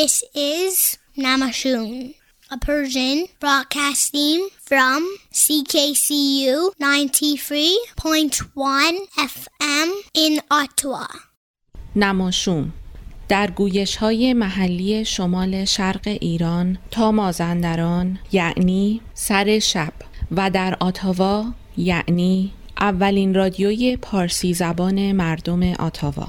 This is Namashoon, a Persian broadcasting from CKCU 93.1 FM in Ottawa. نماشون در گویش‌های محلی شمال شرق ایران تا مازندران یعنی سر شب و در اتاوا یعنی اولین رادیوی پارسی زبان مردم اتاوا.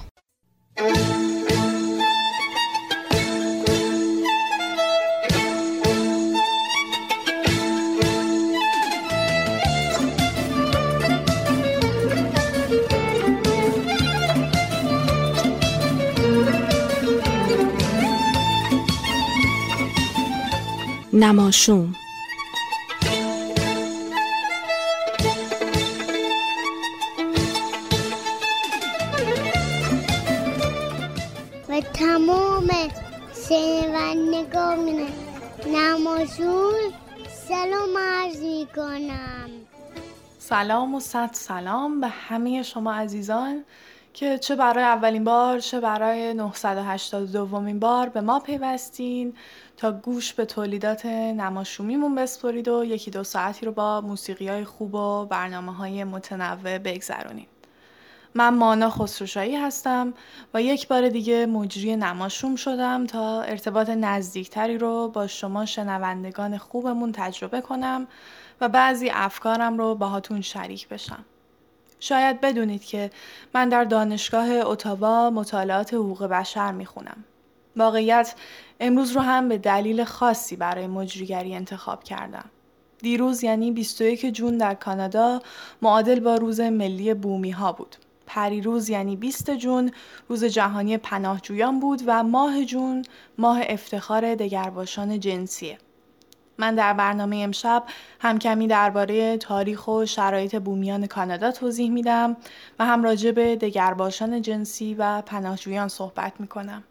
نماشون و تمام شنوندگان نماشون سلام عرض می کنم. سلام و صد سلام به همه شما عزیزان که چه برای اولین بار چه برای 982مین بار به ما پیوستین تا گوش به تولیدات نماشومیمون بسپارید و یکی دو ساعتی رو با موسیقی‌های خوب و برنامه‌های متنوع بگذرونید. من مانا خسروشاهی هستم و یک بار دیگه مجری نماشوم شدم تا ارتباط نزدیکتری رو با شما شنوندگان خوبمون تجربه کنم و بعضی افکارم رو باهاتون شریک بشم. شاید بدونید که من در دانشگاه اتاوا مطالعات حقوق بشر میخونم. واقعیت امروز رو هم به دلیل خاصی برای مجریگری انتخاب کردم. دیروز یعنی 21 جون در کانادا معادل با روز ملی بومی ها بود. پریروز یعنی 20 جون روز جهانی پناهجویان بود و ماه جون ماه افتخار دگرباشان جنسیه. من در برنامه امشب هم کمی درباره تاریخ و شرایط بومیان کانادا توضیح میدم و هم راجع به دگرباشان جنسی و پناهجویان صحبت میکنم.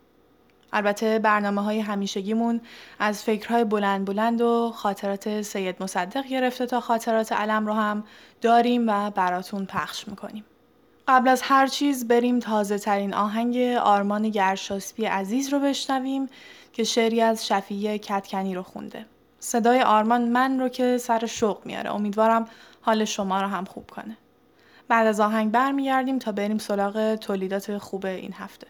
البته برنامه‌های همیشگیمون از فکرهای بلند بلند و خاطرات سید مصدق گرفته تا خاطرات علم رو هم داریم و براتون پخش میکنیم. قبل از هر چیز بریم تازه ترین آهنگ آرمان گرشاسبی عزیز رو بشنویم که شعری از شفیع کتکنی رو خونده. صدای آرمان من رو که سر شوق میاره. امیدوارم حال شما رو هم خوب کنه. بعد از آهنگ برمیگردیم تا بریم سراغ تولیدات خوب این هفته.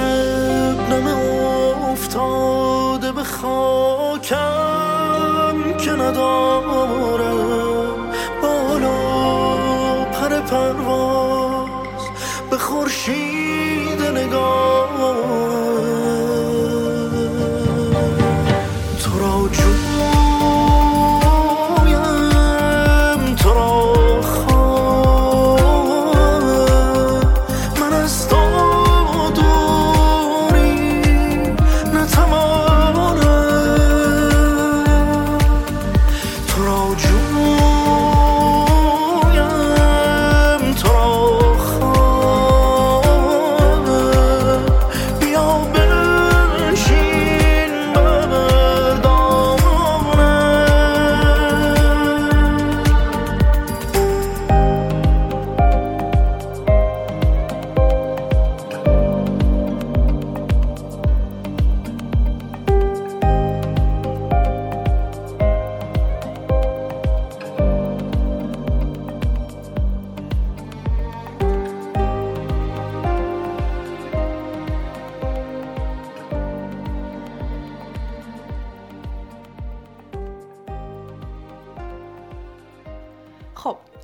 شبنم افتاده به خاکم که نداره بالا پر پرواز به خورشید نگاه تو را جویم تو را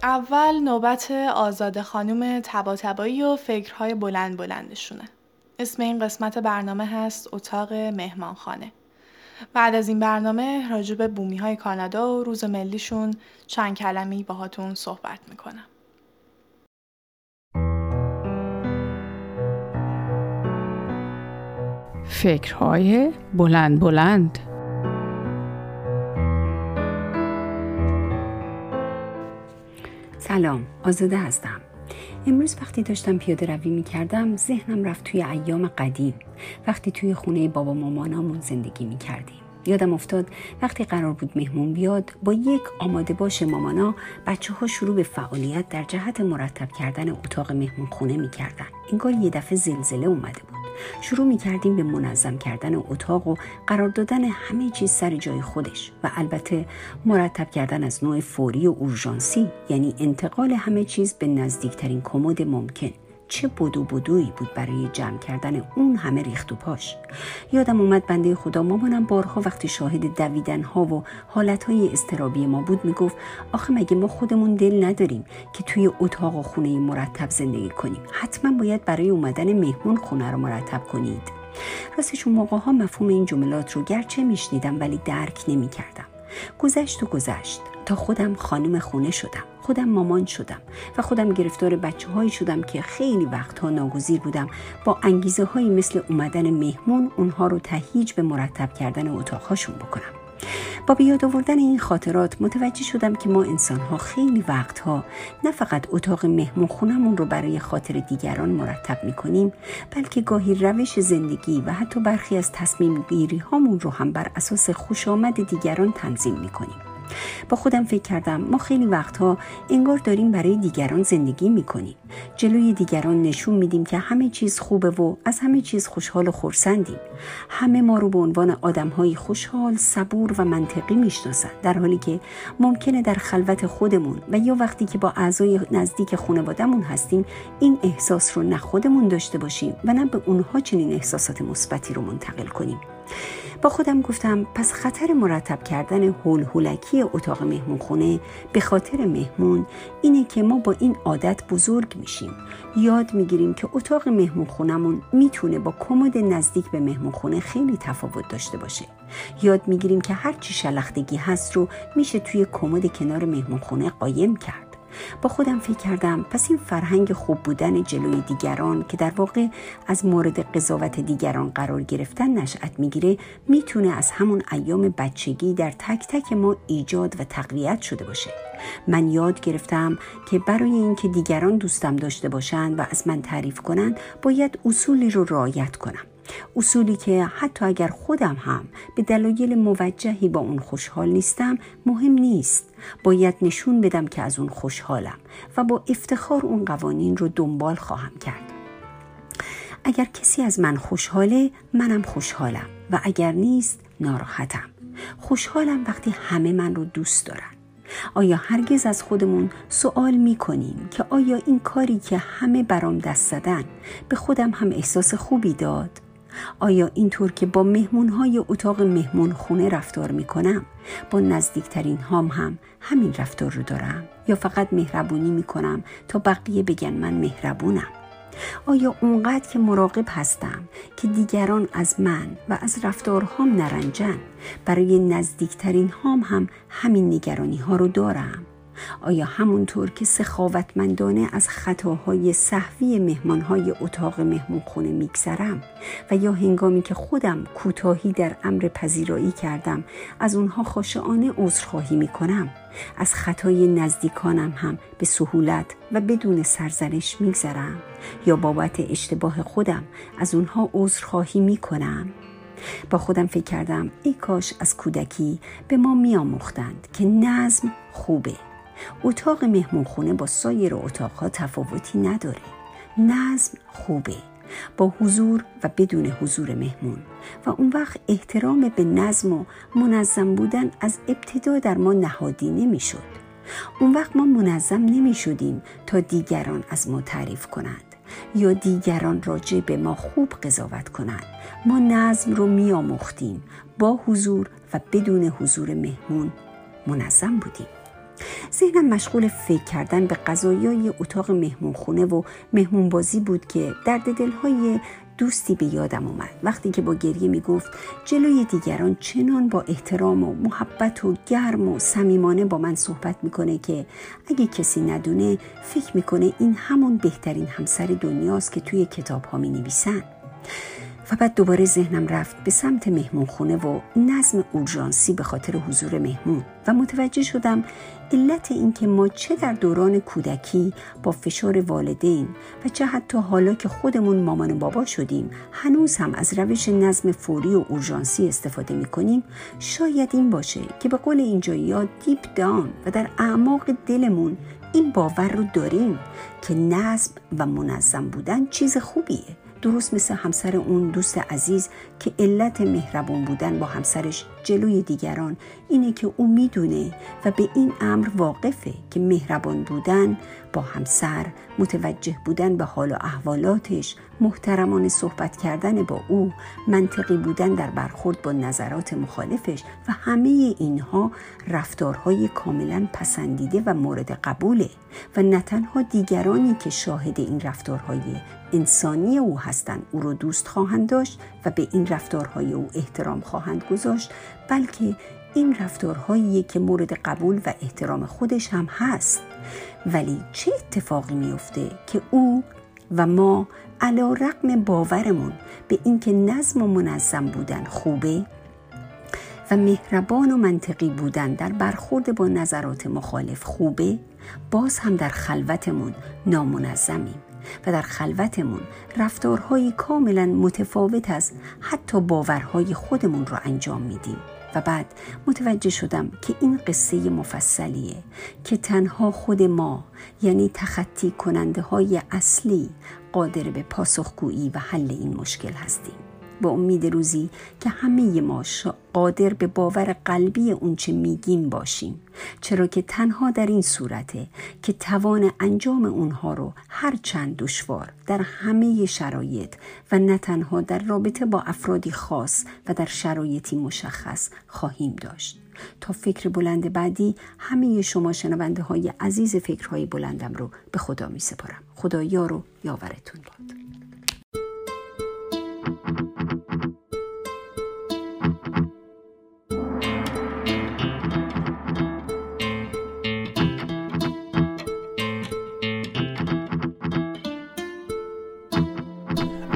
اول نوبت آزاده خانم طباطبایی و فکرهای بلند بلندشونه. اسم این قسمت برنامه هست اتاق مهمانخانه. بعد از این برنامه راجع به بومی‌های کانادا و روز ملیشون چند کلمه‌ای باهاتون صحبت میکنم. فکرهای بلند بلند. سلام، آزاده هستم. امروز وقتی داشتم پیاده روی می‌کردم، ذهنم رفت توی ایام قدیم، وقتی توی خونه بابا مامانامون زندگی می‌کردیم. یادم افتاد وقتی قرار بود مهمون بیاد، با یک آماده باش مامانا بچه‌ها شروع به فعالیت در جهت مرتب کردن اتاق مهمانخونه می‌کردن. انگار یه دفعه زلزله اومده بود. شروع می‌کردیم به منظم کردن اتاق و قرار دادن همه چیز سر جای خودش و البته مرتب کردن از نوع فوری و اورژانسی، یعنی انتقال همه چیز به نزدیکترین کمد ممکن. چه بدویی بود برای جمع کردن اون همه ریخت و پاش. یادم اومد بنده خدا مامانم بارها وقتی شاهد دویدن‌ها و حالت‌های اضطرابی ما بود میگفت آخه مگه ما خودمون دل نداریم که توی اتاق و خونه مرتب زندگی کنیم؟ حتما باید برای اومدن مهمون خونه رو مرتب کنید. راستش اون موقع‌ها مفهوم این جملات رو گرچه میشنیدم ولی درک نمی‌کردم. گذشت تا خودم خانم خونه شدم، خودم مامان شدم و خودم گرفتار بچه‌هایی شدم که خیلی وقتها ناگزیر بودم با انگیزه‌هایی مثل اومدن مهمون اونها رو تهییج به مرتب کردن اتاق‌هاشون بکنم. با بیاد آوردن این خاطرات متوجه شدم که ما انسان‌ها خیلی وقتها نه فقط اتاق مهمون خونمون رو برای خاطر دیگران مرتب می‌کنیم، بلکه گاهی روش زندگی و حتی برخی از تصمیم‌گیری‌هامون رو هم بر اساس خوشامد دیگران تنظیم می‌کنیم. با خودم فکر کردم ما خیلی وقتها انگار داریم برای دیگران زندگی میکنیم، جلوی دیگران نشون میدیم که همه چیز خوبه و از همه چیز خوشحال و خرسندیم. همه ما رو به عنوان آدم‌های خوشحال، صبور و منطقی میشناسن، در حالی که ممکنه در خلوت خودمون و یا وقتی که با اعضای نزدیک خانواده‌مون هستیم این احساس رو نه خودمون داشته باشیم و نه به اونها چنین احساسات مثبتی رو منتقل کنیم. با خودم گفتم پس خطر مرتب کردن هولهولکی اتاق مهمونخونه به خاطر مهمون اینه که ما با این عادت بزرگ میشیم. یاد میگیریم که اتاق مهمونخونمون میتونه با کمد نزدیک به مهمونخونه خیلی تفاوت داشته باشه. یاد میگیریم که هرچی شلختگی هست رو میشه توی کمد کنار مهمونخونه قایم کرد. با خودم فکر کردم پس این فرهنگ خوب بودن جلوی دیگران که در واقع از مورد قضاوت دیگران قرار گرفتن نشأت میگیره میتونه از همون ایام بچگی در تک تک ما ایجاد و تقویت شده باشه. من یاد گرفتم که برای اینکه دیگران دوستم داشته باشن و از من تعریف کنن باید اصولی رو رعایت کنم، اصولی که حتی اگر خودم هم به دلایل موجهی با اون خوشحال نیستم مهم نیست، باید نشون بدم که از اون خوشحالم و با افتخار اون قوانین رو دنبال خواهم کرد. اگر کسی از من خوشحاله منم خوشحالم و اگر نیست ناراحتم. خوشحالم وقتی همه من رو دوست دارن. آیا هرگز از خودمون سوال می کنیم که آیا این کاری که همه برام دست زدن به خودم هم احساس خوبی داد؟ آیا اینطور که با مهمونهای اتاق مهمون خونه رفتار می کنم با نزدیکترین هام هم همین رفتار رو دارم؟ یا فقط مهربونی می کنم تا بقیه بگن من مهربونم؟ آیا اونقدر که مراقب هستم که دیگران از من و از رفتارهام نرنجن برای نزدیکترین هام هم همین نگرانی ها رو دارم؟ آیا همونطور که سخاوتمندانه از خطاهای سهوی مهمانهای اتاق مهمانخونه میگذرم و یا هنگامی که خودم کوتاهی در امر پذیرایی کردم از اونها خاشعانه عذرخواهی میکنم، از خطای نزدیکانم هم به سهولت و بدون سرزنش میگذرم یا بابت اشتباه خودم از اونها عذرخواهی میکنم؟ با خودم فکر کردم ای کاش از کودکی به ما میاموختند که نظم خوبه، اتاق مهمونخونه با سایر اتاقها تفاوتی نداره، نظم خوبه، با حضور و بدون حضور مهمون، و اون وقت احترام به نظم و منظم بودن از ابتدا در ما نهادینه می شد. اون وقت ما منظم نمی شدیم تا دیگران از ما تعریف کنند یا دیگران راجع به ما خوب قضاوت کنند. ما نظم رو می آموختیم، با حضور و بدون حضور مهمون منظم بودیم. ذهنم مشغول فکر کردن به قضایای اتاق مهمونخونه و مهمونبازی بود که درد دلهای دوستی به یادم اومد، وقتی که با گریه میگفت جلوی دیگران چنان با احترام و محبت و گرم و صمیمانه با من صحبت میکنه که اگه کسی ندونه فکر میکنه این همون بهترین همسر دنیاست که توی کتاب ها می نویسن. و بعد دوباره ذهنم رفت به سمت مهمونخونه و نظم اورژانسی به خاطر حضور مهمون و متوجه شدم علت این که ما چه در دوران کودکی با فشار والدین و چه حتی حالا که خودمون مامان و بابا شدیم هنوز هم از روش نظم فوری و اورژانسی استفاده می‌کنیم شاید این باشه که به قول اینجایی‌ها دیپ داون و در اعماق دلمون این باور رو داریم که نظم و منظم بودن چیز خوبیه، درست مثل همسر اون دوست عزیز که علت مهربون بودن با همسرش جلوی دیگران اینه که او میدونه و به این امر واقفه که مهربان بودن با همسر، متوجه بودن به حال و احوالاتش، محترمانه صحبت کردن با او، منطقی بودن در برخورد با نظرات مخالفش و همه اینها رفتارهای کاملا پسندیده و مورد قبوله و نه تنها دیگرانی که شاهد این رفتارهای انسانی او هستند او رو دوست خواهند داشت و به این رفتارهای او احترام خواهند گذاشت، بلکه این رفتارهایی که مورد قبول و احترام خودش هم هست. ولی چه اتفاقی میفته که او و ما علی رغم باورمون به اینکه نظم و منظم بودن خوبه و مهربان و منطقی بودن در برخورد با نظرات مخالف خوبه، باز هم در خلوتمون نامنظمیم و در خلوتمون رفتارهایی کاملا متفاوت از حتی باورهای خودمون رو انجام میدیم. و بعد متوجه شدم که این قصه مفصلیه که تنها خود ما یعنی تخطی کننده های اصلی قادر به پاسخگویی و حل این مشکل هستیم. با امید روزی که همه ما قادر به باور قلبی اونچه میگیم باشیم، چرا که تنها در این صورته که توان انجام اونها رو هرچند دشوار در همه شرایط و نه تنها در رابطه با افرادی خاص و در شرایطی مشخص خواهیم داشت. تا فکر بلند بعدی همه شما شنونده های عزیز فکرهای بلندم رو به خدا می سپارم. خدا یار و یاورتون باد.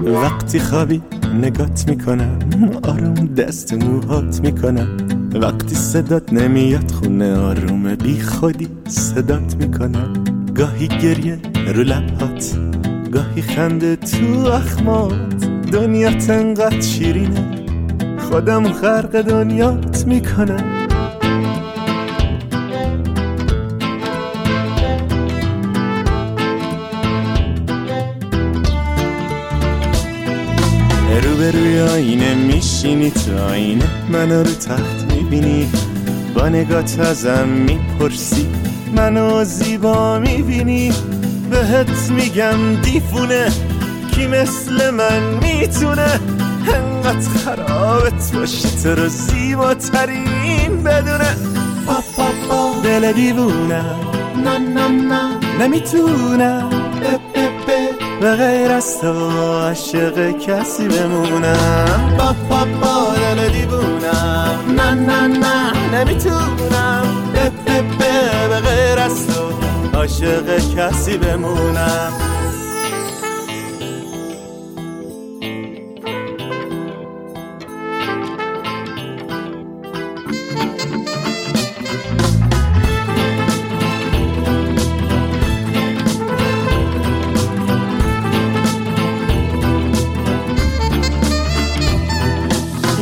وقتی خوابی نگات میکنم، آروم دست موهات میکنم، وقتی صدات نمیاد خونه آروم بی خودی صدات میکنم، گاهی گریه رو لبهات، گاهی خنده تو اخمات، دنیا تنقدر شیرینه خودم خرق دنیات میکنم. روی آینه میشینی تو آینه منو رو تخت میبینی، با نگات ازم میپرسی منو زیبا میبینی، بهت میگم دیفونه، کی مثل من میتونه انقدر خرابت پشت رو زیباترین بدونه؟ دل دیوونه نه نه نه نمیتونه به غیر از تو عاشق کسی بمونم. با دل دیوونه نه نه نه نمیتونم به غیر از تو عاشق کسی بمونم.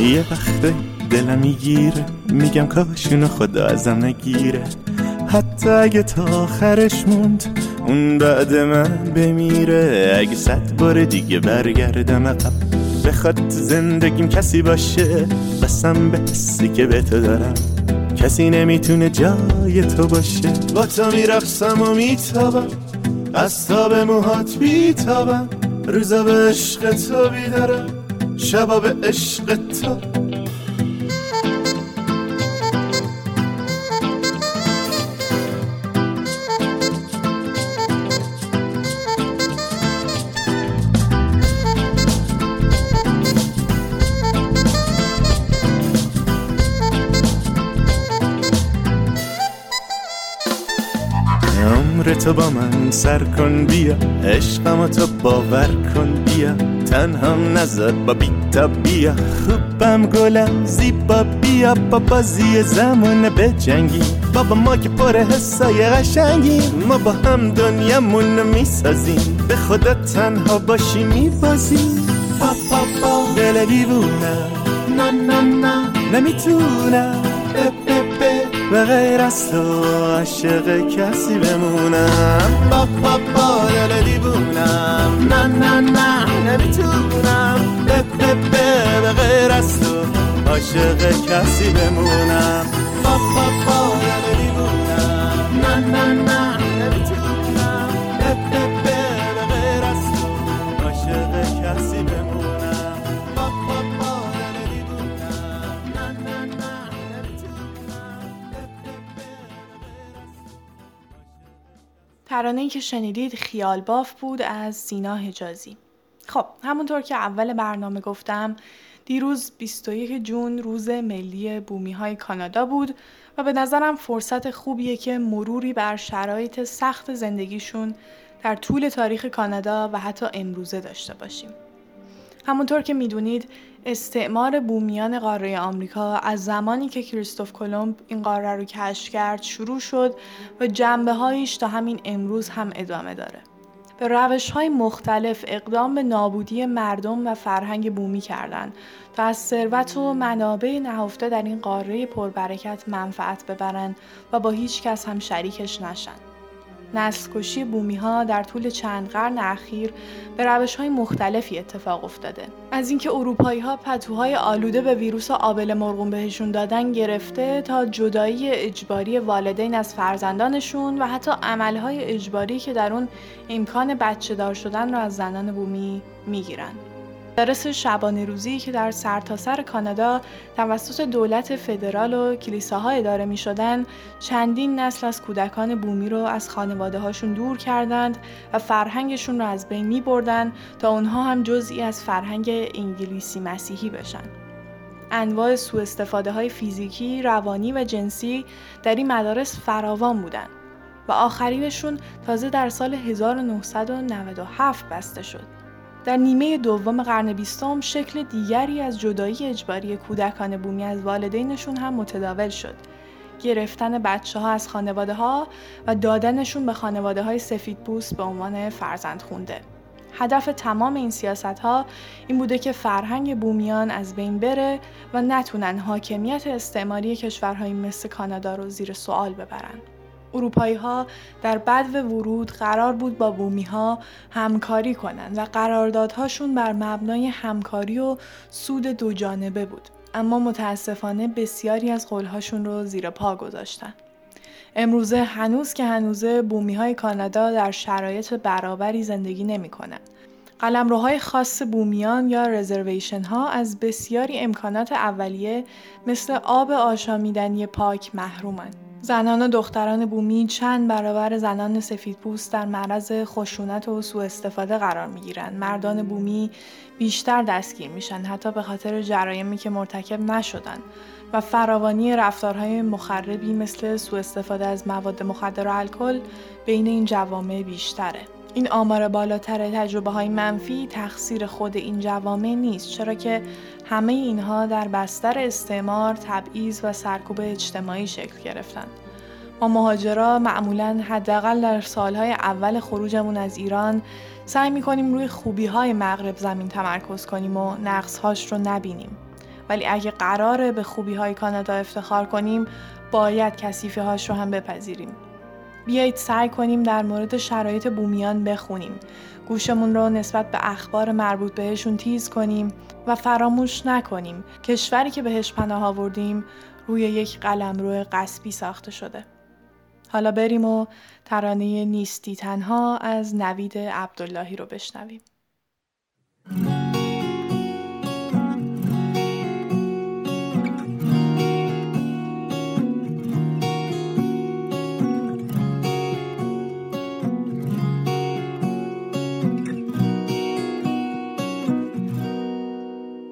یه وقته دلم میگیره میگم کاشونو خدا ازم نگیره، حتی اگه تا آخرش موند اون بعد من بمیره. اگه 100 بار دیگه برگردم عقب بخواد زندگیم کسی باشه، قسم به حسی که به تو دارم کسی نمیتونه جای تو باشه. با تو میرقصم و میتابم، از تاب موهات بیتابم، روزا به عشق تو بیدارم، شبا به عشق تو. تو با من سر کن بیا، عشقمو تو باور کن بیا، تنهام نذار با بیتا بیا، خوبم گلم زیبا بیا، با بازی زمان بجنگی، بابا ما که پر حسای قشنگی، ما با هم دنیامونو میسازیم، به خدا تنها باشی میبازیم. دل دیوونه نه نه نه نمیتونم به غیر از تو عاشق کسی بمونم. با دل دیوونم نه نه نه نمیتونم به غیر از تو عاشق کسی بمونم. با دل دیوونم نه نه نه نمیتونم به غیر از تو عاشق کسی بمونم. با دل دیوونم نه نه نه. ترانه‌ای که شنیدید خیال باف بود از سینا حجازی. خب همونطور که اول برنامه گفتم، دیروز 21 جون روز ملی بومی‌های کانادا بود و به نظرم فرصت خوبیه که مروری بر شرایط سخت زندگیشون در طول تاریخ کانادا و حتی امروزه داشته باشیم. همونطور که میدونید استعمار بومیان قاره آمریکا از زمانی که کریستوف کلمب این قاره رو کشف کرد شروع شد و جنبه‌هایش تا همین امروز هم ادامه داره. به روش‌های مختلف اقدام به نابودی مردم و فرهنگ بومی کردند تا از ثروت و منابع نهفته در این قاره پربرکت منفعت ببرن و با هیچ کس هم شریکش نشن. نسل‌کشی بومی‌ها در طول چند قرن اخیر به روش‌های مختلفی اتفاق افتاده. از اینکه اروپایی‌ها پتوهای آلوده به ویروس آبله مرغوم بهشون دادن گرفته تا جدایی اجباری والدین از فرزندانشون و حتی عمل‌های اجباری که در اون امکان بچه‌دار شدن را از زنان بومی می‌گیرن. مدارس شبانه روزی که در سرتاسر کانادا توسط دولت فدرال و کلیساها اداره می شدن، چندین نسل از کودکان بومی رو از خانواده هاشون دور کردند و فرهنگشون رو از بین می بردن تا اونها هم جزئی از فرهنگ انگلیسی مسیحی بشن. انواع سوء استفاده های فیزیکی، روانی و جنسی در این مدارس فراوان بودن و آخرینشون تازه در سال 1997 بسته شد. در نیمه دوم قرن بیستم شکل دیگری از جدایی اجباری کودکان بومی از والدینشون هم متداول شد. گرفتن بچه‌ها از خانواده‌ها و دادنشون به خانواده‌های سفیدپوست به عنوان فرزندخوانده. هدف تمام این سیاست‌ها این بوده که فرهنگ بومیان از بین بره و نتونن حاکمیت استعماری کشورهای مثل کانادا رو زیر سوال ببرن. اروپایی‌ها در بدو ورود قرار بود با بومی‌ها همکاری کنند و قراردادهاشون بر مبنای همکاری و سود دو جانبه بود. اما متاسفانه بسیاری از قولهاشون رو زیر پا گذاشتن. امروزه هنوز که هنوزه بومی‌های کانادا در شرایط برابری زندگی نمی‌کنند. قلمروهای خاص بومیان یا رزرویشن ها از بسیاری امکانات اولیه مثل آب آشامیدنی پاک محرومند. زنان و دختران بومی چند برابر زنان سفیدپوست در معرض خشونت و سوء استفاده قرار میگیرند. مردان بومی بیشتر دستگیر میشن، حتی به خاطر جرایمی که مرتکب نشدن، و فراوانی رفتارهای مخربی مثل سوء استفاده از مواد مخدر و الکل بین این جوامع بیشتره. این آمار بالاتر تجربه‌های منفی تقصیر خود این جوامع نیست، چرا که همه اینها در بستر استعمار، تبعیض و سرکوب اجتماعی شکل گرفتند. ما مهاجرا معمولاً حداقل در سالهای اول خروجمون از ایران سعی می‌کنیم روی خوبی‌های مغرب زمین تمرکز کنیم و نقص‌هاش رو نبینیم. ولی اگه قراره به خوبی‌های کانادا افتخار کنیم، باید کثیفی‌هاش رو هم بپذیریم. بیایید سعی کنیم در مورد شرایط بومیان بخونیم، گوشمون رو نسبت به اخبار مربوط بهشون تیز کنیم و فراموش نکنیم کشوری که بهش پناه آوردیم روی یک قلمرو غصبی ساخته شده. حالا بریم و ترانه نیستی تنها از نوید عبداللهی رو بشنویم.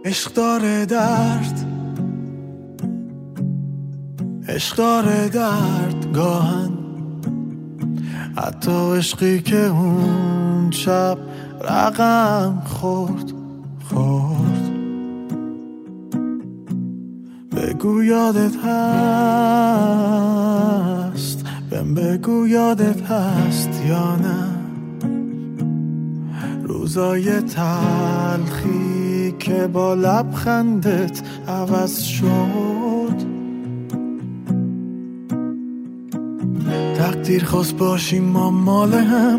عشق داره درد، عشق داره درد گاهن، حتی عشقی که اون شب رقم خورد. بگو یادت هست، بگو یادت هست یا نه، روزای تلخی که با لبخندت عوض شد. تقدیر خواست باشیم ما مال هم،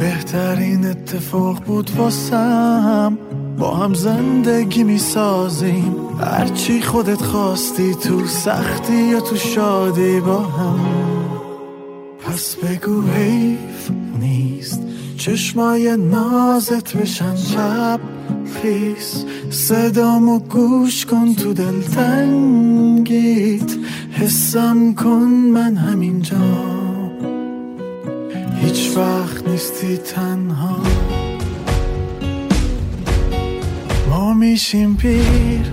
بهترین اتفاق بود واسم، با هم زندگی میسازیم، هرچی خودت خواستی تو سختی یا تو شادی با هم. پس بگو حیف نیست چشمای نازت بشن شب خیس، صدامو گوش کن تو دلتنگیت، حسم کن من همینجا، هیچ وقت نیستی تنها. ما میشیم پیر،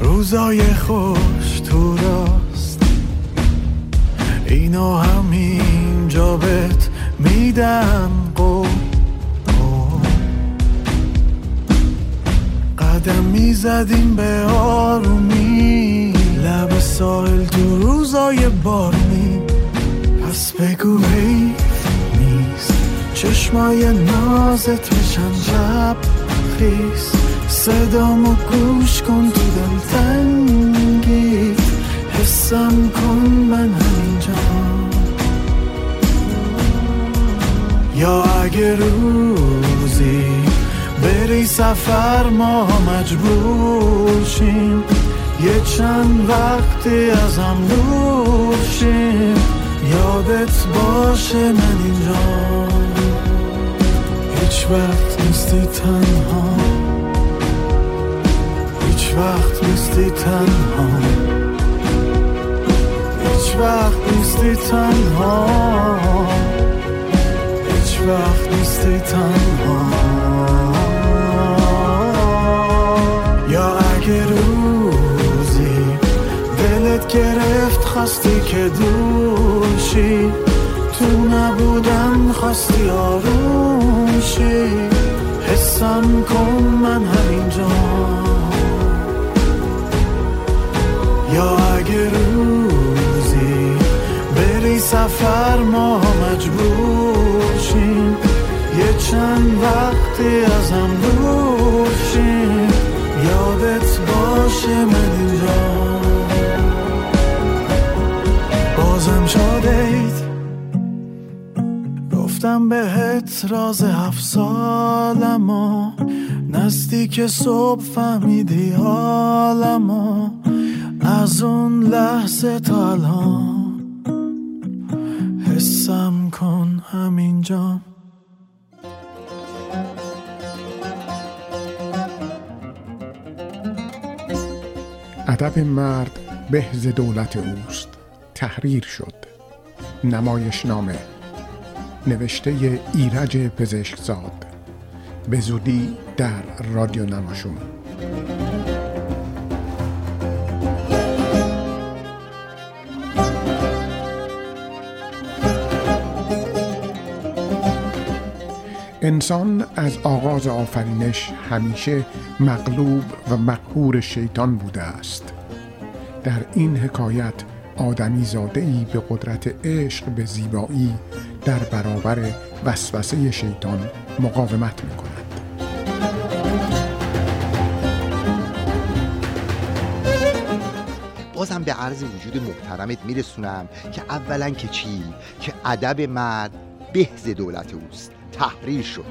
روزای خوش تو راست، اینو همین جابت میدم قدم میزدیم به آرومی لب ساحل تو روزای بارمی. پس بگو حیف نیست چشمای نازت بشن شب خیس، صدامو گوش کن تو دلتنگی، حسم کن من همینجا، یا اگه روزی بری سفر ما مجبور شیم، یه چند وقتی از هم دور شیم، یادت باشه من اینجا، هیچ وقت نیستی تنها، هیچ وقت نیستی تنها، هیچ وقت نیستی تنها، وقت نیستی تنها. یا اگه روزی دلت گرفت خواستی که دور شی، تو نبودم خواستی آروم شی، حسم کن من همینجا. یا اگه روزی بری سفر ما مجبور شیم، یه چند وقتی از هم دور شیم، یادت باشه من اینجا، بازم شادیت گفتم بهت راز 7 سالمو نزدیک صبح فهمیدی حالمو، از اون لحظه تا الان حسم کن همینجا. ادب مرد بهز دولت اوست. تحریر شد. نمایشنامه نوشته ایرج پزشکزاد، به زودی در رادیو نماشون. انسان از آغاز آفرینش همیشه مغلوب و مقهور شیطان بوده است. در این حکایت آدمی زاده‌ای به قدرت عشق به زیبایی در برابر وسوسه شیطان مقاومت می‌کند. بازم به عرض وجود محترمت می‌رسونم که اولاً که چی؟ که ادب مرد بهز دولت اوست. تحریر شد.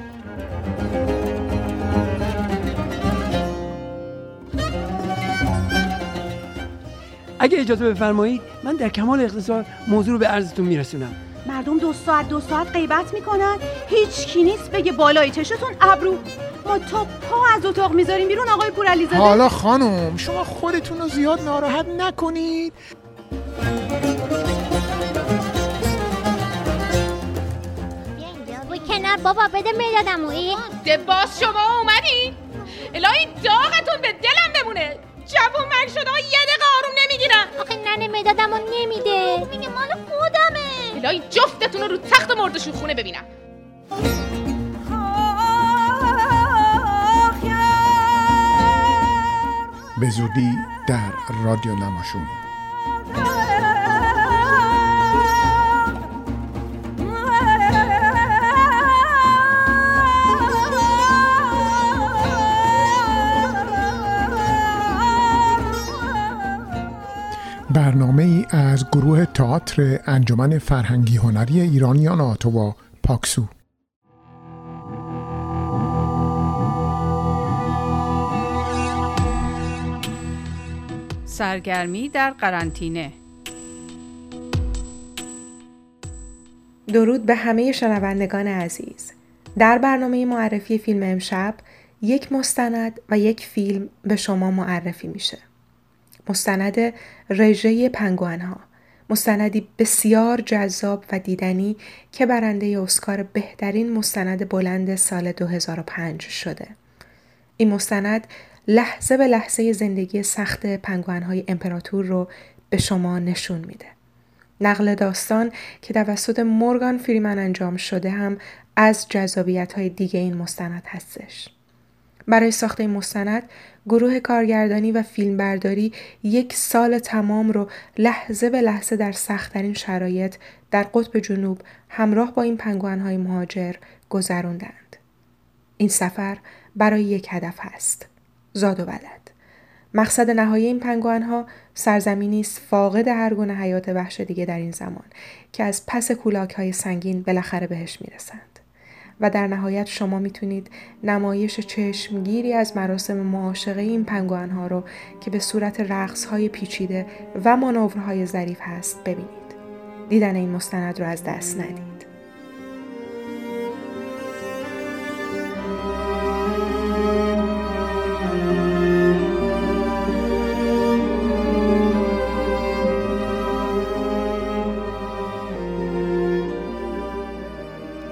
اگه اجازه بفرمایید من در کمال اختصار موضوع رو به عرضتون میرسونم. مردم دو ساعت غیبت میکنن، هیچ کی نیست بگه بالای چشتون ابرو. ما تا پا از اتاق میذاریم بیرون. آقای پورعلیزاده، حالا خانم شما خودتون رو زیاد ناراحت نکنید. کنار بابا، بده میدادم. اوی باز شما اومدین؟ الهی داغتون به دلم بمونه. جوون من شده ها، یه دقیقه آروم نمیگیرم. آخه ننه میدادم و نمیده، میگه مال خودمه. الهی جفتتون رو تخت مردشون خونه ببینم. به زودی در رادیو نماشون. برنامه‌ای از گروه تئاتر انجمن فرهنگی هنری ایرانیان آتوا پاکسو. سرگرمی در قرنطینه. درود به همه شنوندگان عزیز. در برنامه معرفی فیلم امشب یک مستند و یک فیلم به شما معرفی میشه. مستند رژه پنگوئن‌ها، مستندی بسیار جذاب و دیدنی که برنده اسکار بهترین مستند بلند سال 2005 شده. این مستند لحظه به لحظه زندگی سخت پنگوئن‌های امپراتور رو به شما نشون میده. نقل داستان که توسط مورگان فریمن انجام شده هم از جذابیت‌های دیگه این مستند هستش. برای ساخت این مستند گروه کارگردانی و فیلمبرداری یک سال تمام رو لحظه به لحظه در سخت‌ترین شرایط در قطب جنوب همراه با این پنگوئن‌های مهاجر گذروندند. این سفر برای یک هدف هست: زاد و ولد. مقصد نهایی این پنگوئن‌ها سرزمینی است فاقد هر گونه حیات وحش دیگه در این زمان که از پس کولاک‌های سنگین بالاخره بهش میرسند. و در نهایت شما میتونید نمایش چشمگیری از مراسم معاشقه این پنگوئن‌ها رو که به صورت رقص‌های پیچیده و مانورهای ظریف هست ببینید. دیدن این مستند رو از دست ندید.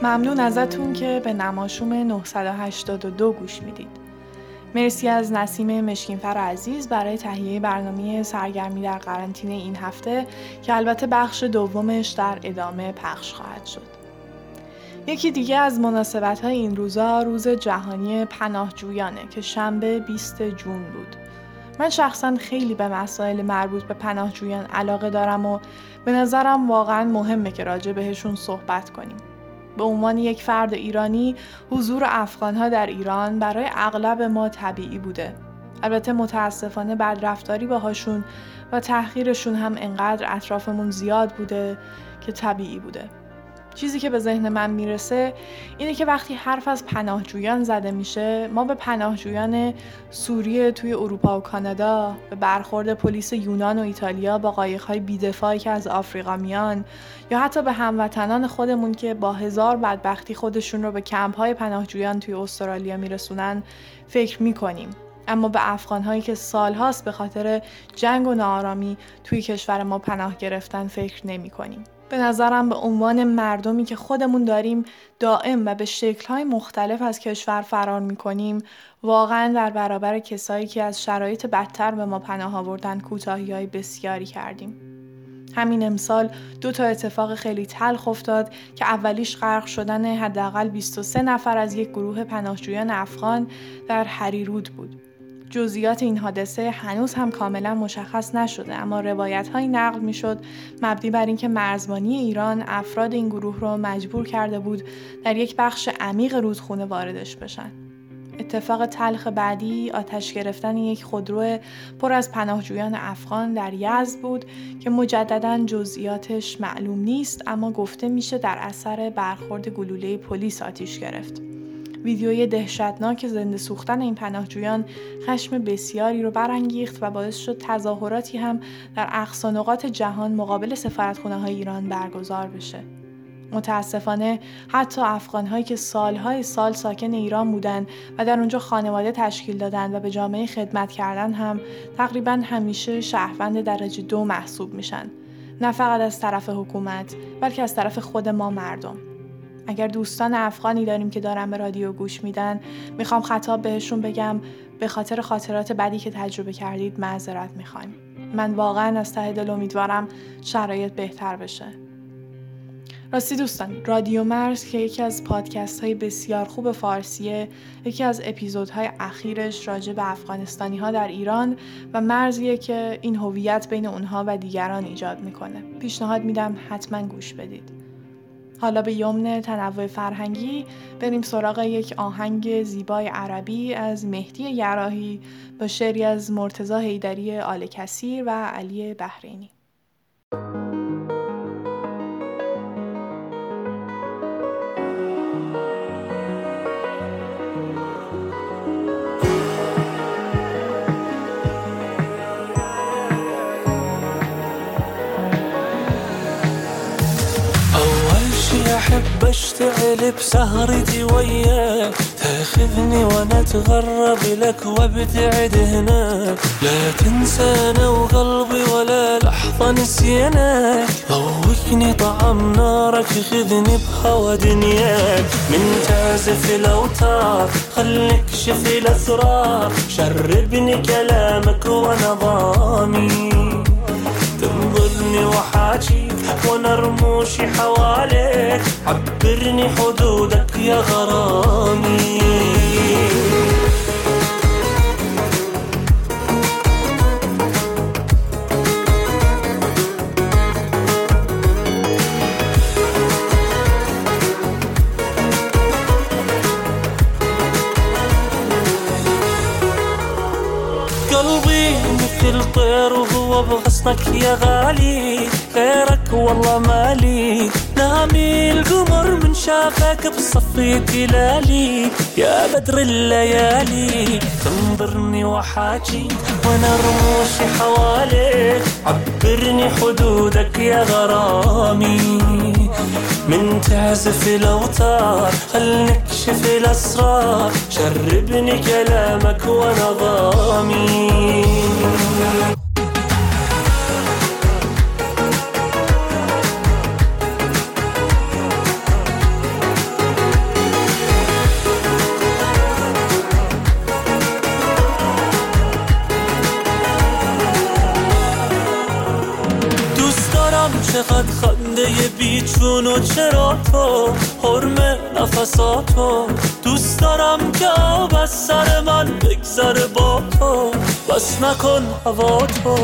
ممنون ازتون که به نماشوم 982 گوش میدید. مرسی از نسیم مشکینفر عزیز برای تهیه برنامه سرگرمی در قرنطینه این هفته که البته بخش دومش در ادامه پخش خواهد شد. یکی دیگه از مناسبت‌های این روزا روز جهانی پناهجویانه که شنبه 20 جون بود. من شخصا خیلی به مسائل مربوط به پناهجویان علاقه دارم و به نظرم واقعا مهمه که راجع بهشون صحبت کنیم. به عنوان یک فرد ایرانی، حضور افغان‌ها در ایران برای اغلب ما طبیعی بوده. البته متاسفانه بدرفتاری باهاشون و تحقیرشون هم انقدر اطرافمون زیاد بوده که طبیعی بوده. چیزی که به ذهن من میرسه اینه که وقتی حرف از پناهجویان زده میشه، ما به پناهجویان سوریه توی اروپا و کانادا، به برخورد پلیس یونان و ایتالیا با قایق‌های بی‌دفاعی که از آفریقا میان، یا حتی به هموطنان خودمون که با هزار بدبختی خودشون رو به کمپ‌های پناهجویان توی استرالیا میرسونن فکر میکنیم. اما به افغان‌هایی که سال‌هاست به خاطر جنگ و ناآرامی توی کشور ما پناه گرفتن فکر نمی‌کنیم. به نظرم به عنوان مردمی که خودمون داریم دائم و به شکل‌های مختلف از کشور فرار می‌کنیم، واقعاً در برابر کسایی که از شرایط بدتر به ما پناه آوردن کوتاهی‌های بسیاری کردیم. همین امسال 2 اتفاق خیلی تلخ افتاد که اولیش غرق شدن حداقل 23 نفر از یک گروه پناهجویان افغان در هریرود بود. جزئیات این حادثه هنوز هم کاملا مشخص نشده، اما روایت‌های نقل می‌شد مبنی بر اینکه مرزبانی ایران افراد این گروه را مجبور کرده بود در یک بخش عمیق رودخانه واردش بشن. اتفاق تلخ بعدی آتش گرفتن یک خودرو پر از پناهجویان افغان در یزد بود که مجدداً جزئیاتش معلوم نیست، اما گفته میشه در اثر برخورد گلوله پلیس آتش گرفت. ویدیوی دهشتناک زنده سوختن این پناهجویان خشم بسیاری رو برانگیخت و باعث شد تظاهراتی هم در اقصا نقاط جهان مقابل سفارتخانه‌های ایران برگزار بشه. متاسفانه حتی افغان‌هایی که سال‌های سال ساکن ایران بودن و در اونجا خانواده تشکیل دادن و به جامعه خدمت کردن هم تقریباً همیشه شهروند درجه 2 محسوب میشن، نه فقط از طرف حکومت بلکه از طرف خود ما مردم. اگر دوستان افغانی داریم که دارن به رادیو گوش میدن، میخوام خطاب بهشون بگم به خاطر خاطرات بدی که تجربه کردید معذرت میخوایم. من واقعا از ته دل امیدوارم شرایط بهتر بشه. راستی دوستان، رادیو مرز که یکی از پادکست های بسیار خوب فارسیه، یکی از اپیزودهای اخیرش راجع به افغانستانی ها در ایران و مرزیه که این هویت بین اونها و دیگران ایجاد میکنه. پیشنهاد میدم حتما گوش بدید. حالا به یمن تنوع فرهنگی بریم سراغ یک آهنگ زیبای عربی از مهدی یراحی با شعری از مرتضی حیدری آل کثیر و علی بحرینی. أحب أشتعل بسهرتي وياك، تاخذني ونتغرب لك وابتعد هناك، لا تنسانا وقلبي ولا لحظة نسيناك، ضوّقني طعم نارك خذني بهوى دنياك، من تعزف الأوتار خليك شف الأسرار، شربني كلامك ونظامي، تنظرني وحاجيك ونرموشي حواليك، عبرني حدودك يا غرامي. قلبي مثل طير وهو بغصنك يا غالي، غيرك والله مالي نامي القمر من شافك بصفي تلالي، يا بدر الليالي تنظرني وحاجي وانا رموشي حواليك، عبرني حدودك يا غرامي، من تعزف الأوتار خل نكشف الأسرار، شربني كلامك ونظامي. چقدر خنده بیچون و چرا تو حرم نفساتو، دوست دارم که آب از سر من بگذر با تو، بس نکن هوا تو،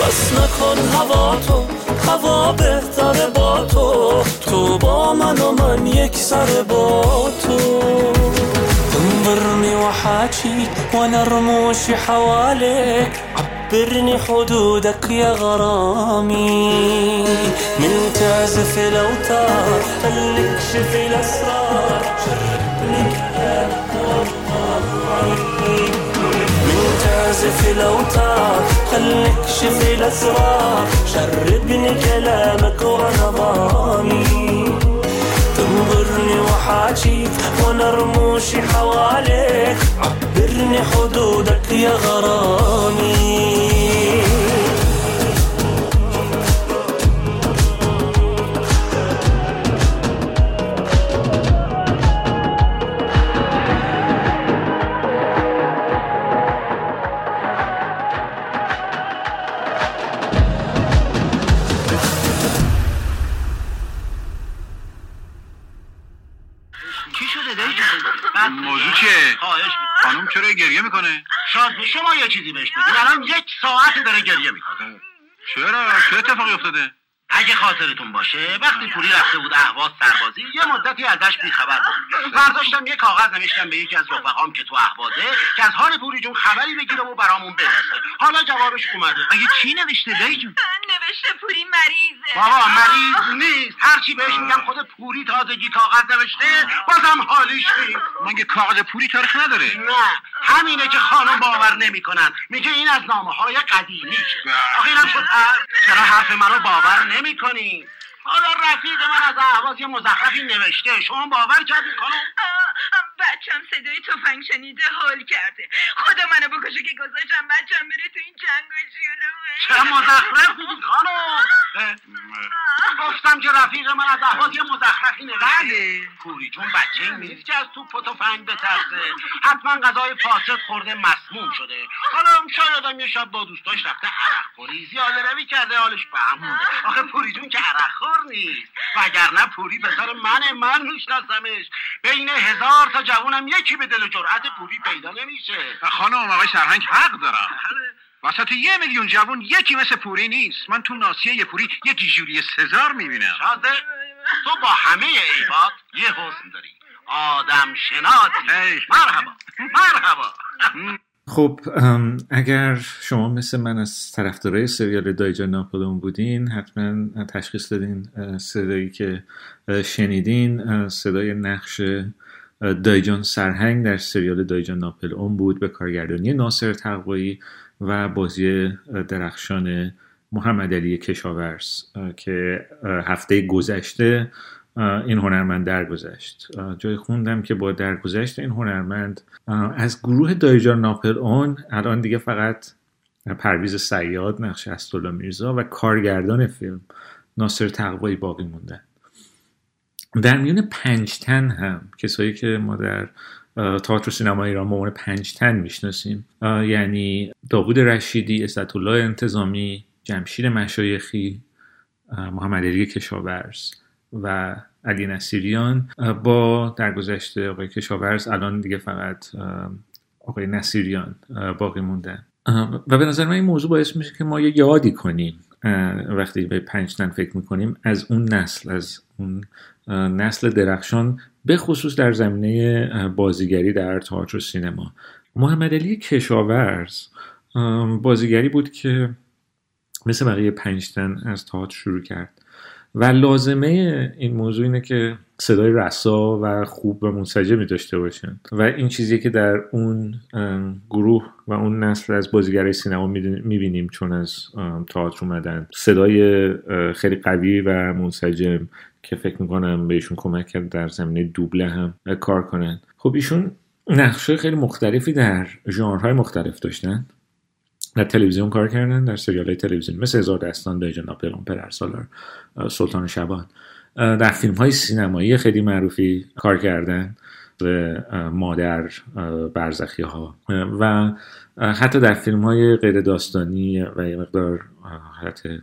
بس نکن هوا تو، هوا بهتر با تو، تو با من و من یک سر با تو، تنظرني وحاجيك ونرموشي حواليك، أخبرني حدودك يا غرامي من تعزف الأوتار خليك شف الأسرار شربني كلامك والله عني من تعزف الأوتار خليك شف الأسرار شربني كلامك ونظامي تنظرني وحاجيك ونرموشي حواليك عبرني حدودك يا غرامي خانم چرا گریه میکنه؟ شازده شما یه چیزی بهش بگید. الان یک ساعت داره گریه میکنه. چرا؟ چه اتفاقی افتاده؟ اگه خاطرتون باشه وقتی پوری رفته بود اهواز سربازی یه مدتی ازش بیخبر بود. برداشتم یه کاغذ نوشتم به یکی از رفقام که تو اهوازه که از حال پوری جون خبری بگیره و برامون بفرسته. حالا جوابش اومده. مگه چی نوشته دایی جون؟ نوشته پوری مریضه. بابا مریض نیست. هر چی بهش میگم خود پوری تازگی کاغذ نوشته بازم حالش نیست. مگه کاغذ پوری تاریخ نداره؟ نه. همینه که خانم باور نمیکنن. میگه این از نامه‌های قدیمیه. آخه اینم شد چرا حرف منو باور نمی میکنی؟ حالا رفیق من از اهواز یه مزخرفی نوشته شما باور کردی خانم؟ بچم صدای تفنگ شنیده هول کرده خدا منو بکشه که گذاشتم بچم بره تو این جنگ و شلوغه چه مزخرف دیدی خانم؟ گفتم که رفیق من از اهواز یه مزخرفی نوشته کوری جون بچه این نیست که از توپ و تفنگ بترسه حتما غذای فاسد خورده مسموم شده حالا شاید هم یه شب با دوستاش رفته عرق خوری زیاده روی کرده حالش به هم مونده آخه پوری جون که عرق خور نیست وگرنه پوری پسر من میشناسمش بین هزار تا جوونم یکی به دل و جرأت پوری پیدا نمیشه خانم آقای سرهنگ حق دارم وسط 1,000,000 جوون یکی مثل پوری نیست من تو ناسیه یه پوری یکی جولیوس سزار میبینم شازده تو با همه عیبات یه حسن داری آدم شناسی مرحبا مرحبا خب اگر شما مثل من از طرفدارای سریال دایجان ناپلئون بودین حتما تشخیص دادین صدایی که شنیدین صدای نقش دایجان سرهنگ در سریال دایجان ناپلئون بود به کارگردانی ناصر تقوایی و بازی درخشان محمدعلی کشاورز که هفته گذشته این هنرمند درگذشت جای خوندم که با درگذشت این هنرمند از گروه دایجان ناپلئون الان دیگه فقط پرویز صیاد نقش اسدالله میرزا و کارگردان فیلم ناصر تقوایی باقی موندن در میون 5 تن هم کسایی که ما در تئاتر سینما ایران به عنوان 5 تن میشناسیم یعنی داوود رشیدی، اسدالله انتظامی، جمشید مشایخی، محمدعلی کشاورز و علی نصیریان با درگذشت آقای کشاورز الان دیگه فقط آقای نصیریان باقی موندن و به نظر من این موضوع باعث میشه که ما یه یادی کنیم وقتی به 5 تن فکر میکنیم از اون نسل درخشان به خصوص در زمینه بازیگری در تئاتر و سینما محمدعلی کشاورز بازیگری بود که مثل بقیه 5 تن از تئاتر شروع کرد و لازمه این موضوع اینه که صدای رسا و خوب و منسجمی داشته باشن و این چیزی که در اون گروه و اون نسل از بازیگرای سینما میبینیم چون از تئاتر اومدن صدای خیلی قوی و منسجم که فکر میکنم بهشون کمک کرد در زمینه دوبله هم کار کنن خب ایشون نقشای خیلی مختلفی در ژانرهای مختلف داشتن در تلویزیون کار کردن در سریال‌های تلویزیونی مثل هزار داستان دایجان ناپلئون پررسالار سلطان شبان در فیلم‌های سینمایی خیلی معروفی کار کردن مادر برزخی‌ها و حتی در فیلم‌های غیر داستانی و یه مقدار حتی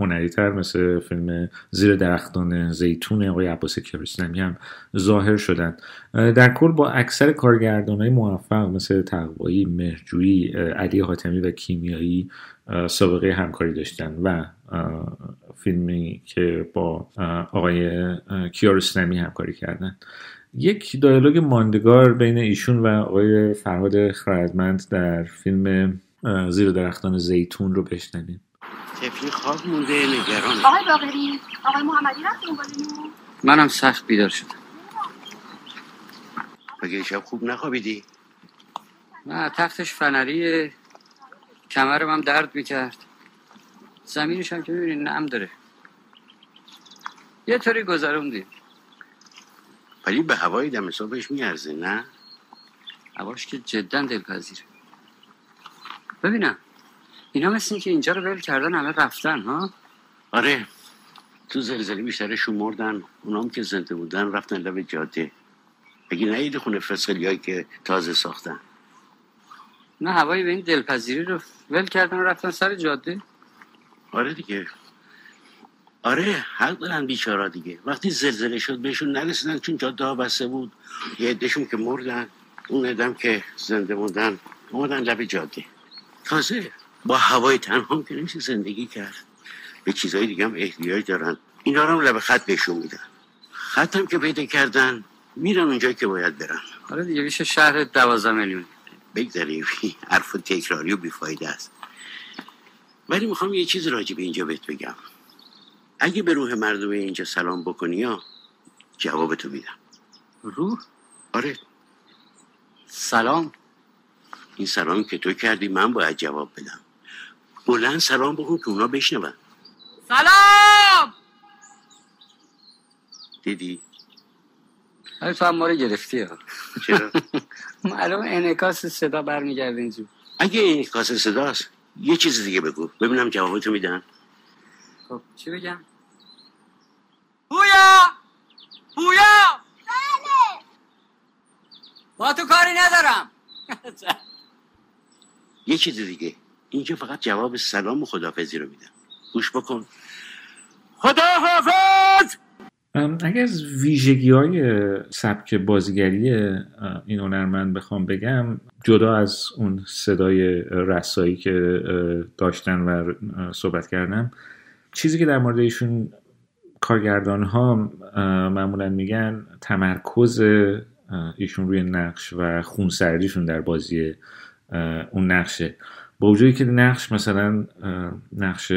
هنری‌تر مثل فیلم زیر درختان زیتون آقای عباس کیارستمی هم ظاهر شدند. در کل با اکثر کارگردان‌های موفق مثل تقوایی، مهرجویی، علی حاتمی و کیمیایی سابقه همکاری داشتند و فیلمی که با آقای کیارستمی همکاری کردند. یک دیالوگ ماندگار بین ایشون و آقای فرهاد خردمند در فیلم زیر درختان زیتون رو بشنویم. تفلی خواب مونده نگران. آقای باقری، آقای محمدی رفتیم بالینو. منم سخت بیدار شدم. مگه شب خوب نخوابیدی؟ نه، تختش فنریه، کمرم هم درد میکرد، زمینش هم که میبینی نم داره. یه طوری گذروندیم. ولی به هوای دم صبحش میارزه نه؟ هواش که جدا دلپذیره. ببینم اینا مثل این که اینجا رو ول کردن همه رفتن ها؟ آره، تو زلزله بیشترشون مردن، اونام که زنده بودن رفتن لب جاده. بگی نهیده خونه فسقلیایی که تازه ساختن؟ نه، هوایی به این دلپذیری رو ول کردن و رفتن سر جاده. آره دیگه، آره حق دارن بیچارا دیگه. وقتی زلزله شد بهشون نرسیدن چون جاده ها بسته بود. یه عدهشون که مردن، اون عده‌ام که زنده موندن اومدن لب جاده. تازه با هوای تنها هم که نمیشه زندگی کرد، به چیزهای دیگه هم احتیاج دارن. اینا رو هم لب خط بهشون میدن، خط هم که پیدا کردن میرن اونجایی که باید برن. آره دیگه، میشه شهر 12 میلیون. بگذاریم حرف تکراری و بیفایده است. ولی میخوام یه چیز راجع به اینجا بهت بگم. اگه به روح مردم اینجا سلام بکنی یا جوابتو میدم. روح؟ آره. سلام؟ این سلامی که تو کردی من باید جواب بدم. بلند سلام بکن که اونا بشنون. سلام! دیدی؟ آره تو هم ما رو گرفتی ها. چرا؟ معلوم انعکاس صدا برمیگرده اینجور. اگه انعکاس صداست یه چیز دیگه بگو ببینم جوابتو میدن. خب چی بگم؟ بویا! بویا! بله! با تو کاری ندارم. یه چیز دیگه، اینجا فقط جواب سلام و خداحافظی رو میدم. گوش بکن. خداحافظ! اگر از ویژگی‌های سبک بازیگری این هنرمند بخوام بگم، جدا از اون صدای رسایی که داشتن و صحبت کردم، چیزی که در مورد ایشون کارگردان‌ها معمولاً میگن تمرکز ایشون روی نقش و خونسردیشون در بازی اون نقشه. با وجودی که نقش مثلا نقش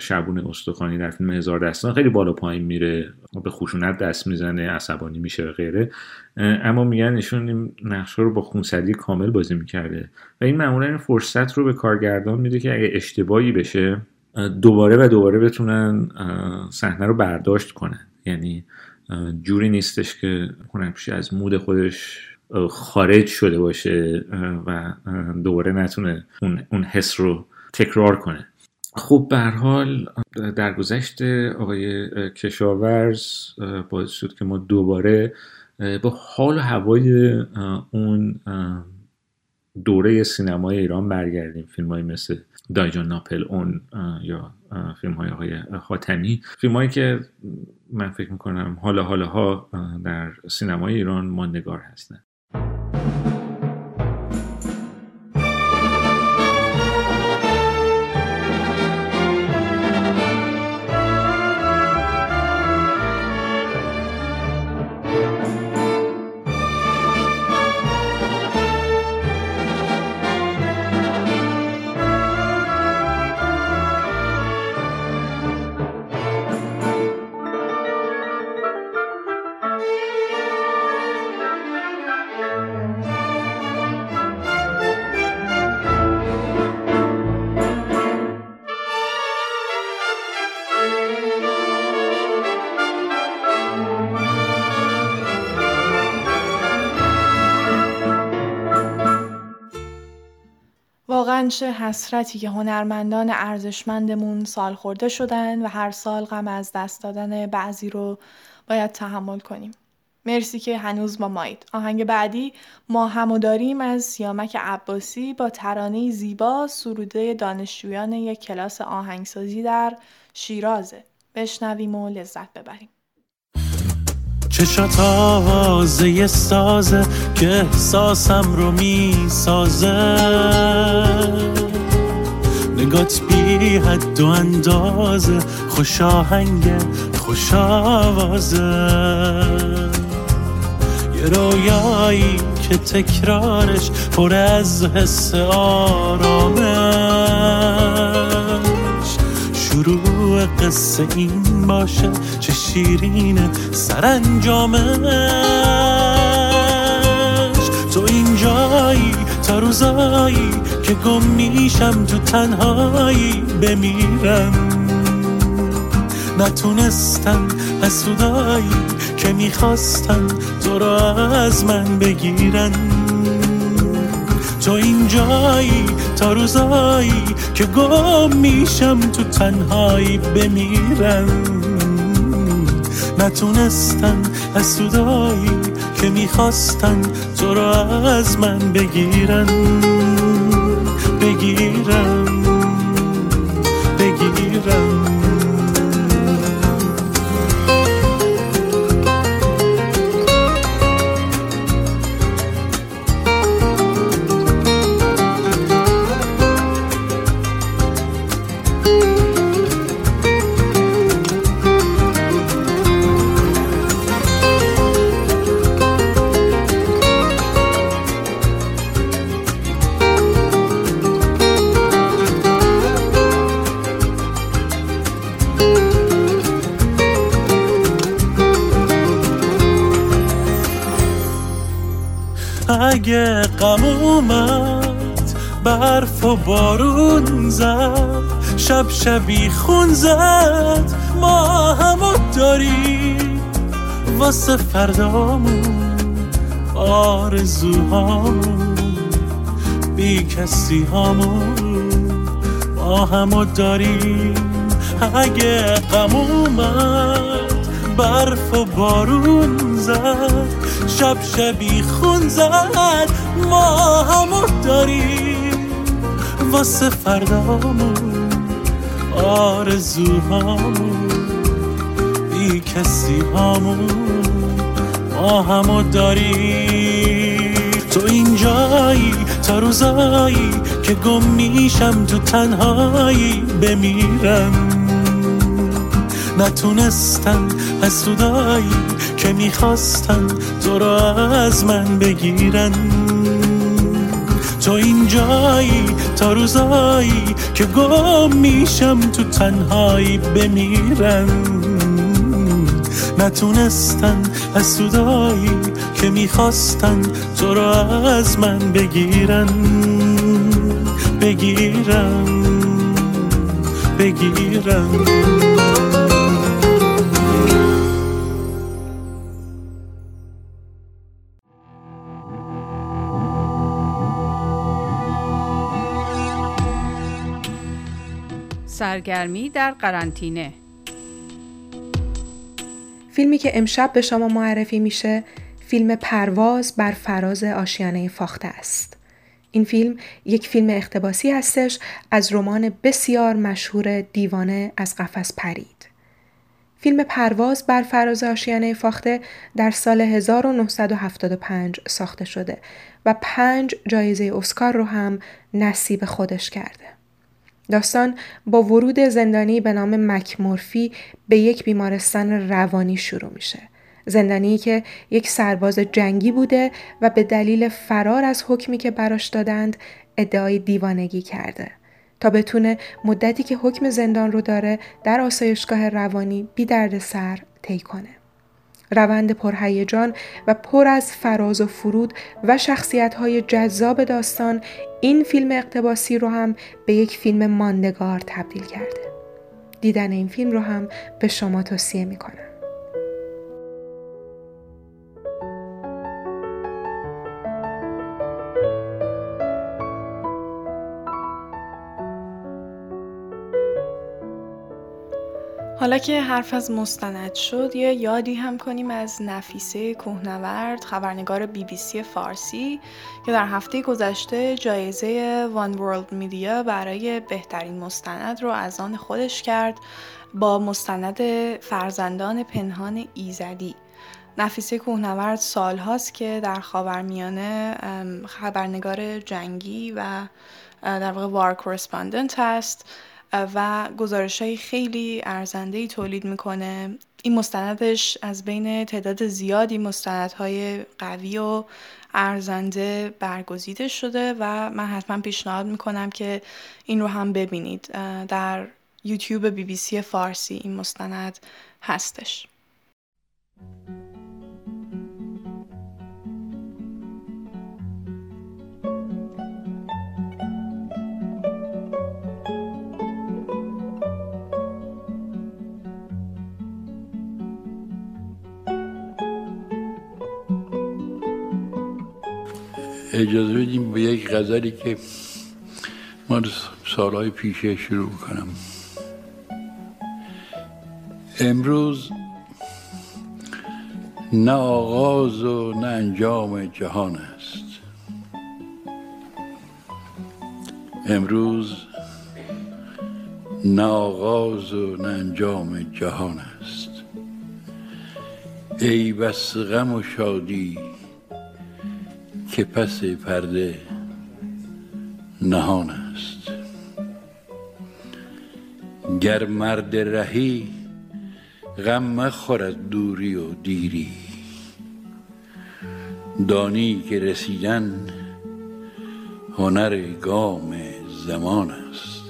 شبون استخوانی در فیلم 1000 دستان خیلی بالا پایین میره، به خشونت دست میزنه، عصبانی میشه و غیره، اما میگن ایشون این نقش رو با خونسردی کامل بازی میکرده و این معمولا این فرصت رو به کارگردان میده که اگه اشتباهی بشه دوباره و دوباره بتونن صحنه رو برداشت کنن. یعنی جوری نیستش که هنرپیشه از مود خودش خارج شده باشه و دوباره نتونه اون حس رو تکرار کنه. خب به هر حال درگذشت آقای کشاورز باعث شد که ما دوباره با حال و هوای اون دوره سینمای ایران برگردیم. فیلم‌های مثل دایجان ناپل اون یا فیلم‌های آقای خاتمی، فیلم‌هایی که من فکر می‌کنم حالا در سینمای ایران ماندگار هستند. چه حسرتی که هنرمندان ارزشمندمون سالخورده شدن و هر سال غم از دست دادن بعضی رو باید تحمل کنیم. مرسی که هنوز با مایید. آهنگ بعدی ما همو داریم از سیامک عباسی با ترانه زیبا سروده دانشجویان یک کلاس آهنگسازی در شیرازه. بشنویم و لذت ببریم. چشات آوازه یه سازه که احساسم رو میسازه، نگات بی حد و اندازه، خوش آهنگه خوش آوازه، یه رویایی که تکرارش پر از حس آرامه، قصه این باشه چه شیرینه سرانجامش. تو اینجایی تا روزایی که گم میشم تو تنهایی بمیرم، نتونستم از صدایی که میخواستم تو را از من بگیرن. تو اینجایی تا روزایی که گم میشم تو تنهایی بمیرم، نتونستم از صدایی که میخواستم تو را از من بگیرن بگیرن بگیرن. اگه غم اومد برف و بارون زد، شب شبی خون زد، ما همو داریم واسه فردامون، آرزوهامون، بی کسی هامون، ما همو داریم. اگه غم اومد برف و بارون زد، شب شبی خون زد، ما همو داریم واسه فردامون، آرزوهامون، بی کسی هامون، ما همو داریم. تو اینجایی تا روزایی که گم میشم تو تنهایی بمیرم، نتونستم از صدایی که میخواستم تو را از من بگیرن. تو اینجایی تا روزایی که گم میشم تو تنهایی بمیرن، نتونستن از صدایی که میخواستن تو را از من بگیرن بگیرن بگیرن. سرگرمی در قرنطینه. فیلمی که امشب به شما معرفی میشه فیلم پرواز بر فراز آشیانه فاخته است. این فیلم یک فیلم اقتباسی هستش از رمان بسیار مشهور دیوانه از قفس پرید. فیلم پرواز بر فراز آشیانه فاخته در سال 1975 ساخته شده و 5 جایزه اسکار رو هم نصیب خودش کرده. داستان با ورود زندانی به نام مکمورفی به یک بیمارستان روانی شروع میشه. زندانی که یک سرباز جنگی بوده و به دلیل فرار از حکمی که براش دادند ادعای دیوانگی کرده تا بتونه مدتی که حکم زندان رو داره در آسایشگاه روانی بی دردسر طی کنه. روند پرهیجان و پر از فراز و فرود و شخصیت‌های جذاب داستان این فیلم اقتباسی رو هم به یک فیلم ماندگار تبدیل کرده. دیدن این فیلم رو هم به شما توصیه می‌کنم. حالا که حرف از مستند شد، یه یادی هم کنیم از نفیسه کوهنورد، خبرنگار BBC فارسی که در هفته گذشته جایزه وان ورلد میدیا برای بهترین مستند رو از آن خودش کرد با مستند فرزندان پنهان ایزدی. نفیسه کوهنورد سالهاست که در خاورمیانه خبرنگار جنگی و در واقع وار کورسپاندنت هست و گزارش‌های خیلی ارزنده‌ای تولید می‌کنه. این مستندش از بین تعداد زیادی مستندهای قوی و ارزنده برگزیده شده و من حتما پیشنهاد می‌کنم که این رو هم ببینید. در یوتیوب BBC فارسی این مستند هستش. اجازه بدیم به یک غزلی که من سالهای پیشه شروع کنم. امروز نه آغاز و نه انجام جهان است، امروز نه آغاز و نه انجام جهان است، ای بس غم و شادی که پس پرده نهان است. گر مرد رهی غم مخور از دوری و دیری، دانی که رسیدن هنر گام زمان است.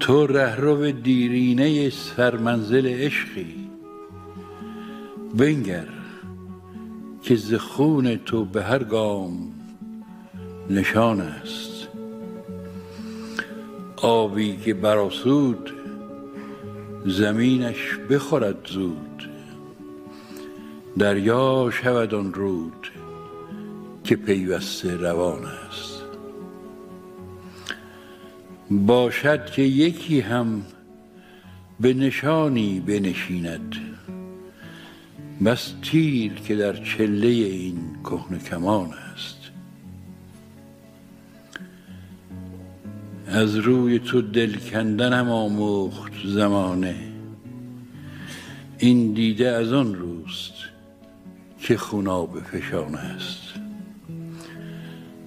تو رهرو دیرینه سرمنزل عشقی، بنگر که ز خون تو به هر گام نشان است. آبی که برآسود زمینش بخورد زود، دریا شود آن رود که پیوسته روان است. باشد که یکی هم به نشانی بنشیند، بس تیر که در چله این کهن کمان است. از روی تو دل کندنم آموخت زمانه، این دیده از آن روست که خوناب فشان است.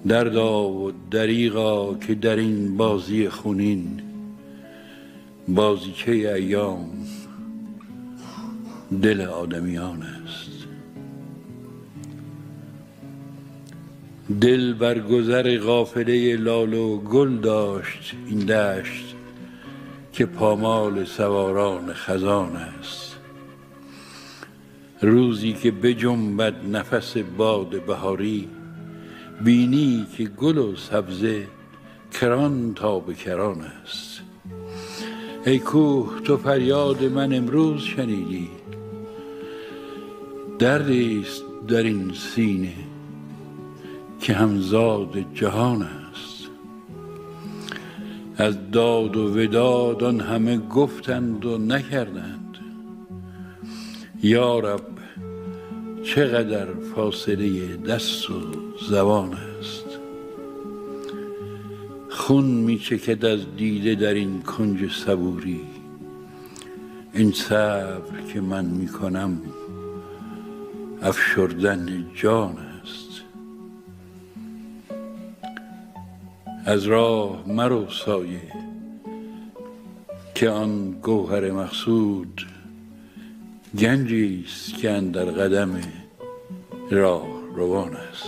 دردا و دریغا که در این بازی خونین، بازیچه ایام دل آدمیان است. دل بر گذر قافله لال و گل داشت این دشت که پامال سواران خزان است. روزی که بجنبد نفس باد بهاری، بینی که گل و سبزه کران تا به کران است. ای کوه تو فریاد من امروز شنیدی، دردی است در این سینه که همزاد جهان است. از داد و وداد آن همه گفتند و نکردند، یا رب چقدر فاصله دست و زبان است. خون میچکد از دیده در این کنج صبوری، این صبر که من میکنم افشردن جان است. از راه مرو سایه که آن گوهر مقصود، گنجی است که اندر قدم راه روان است.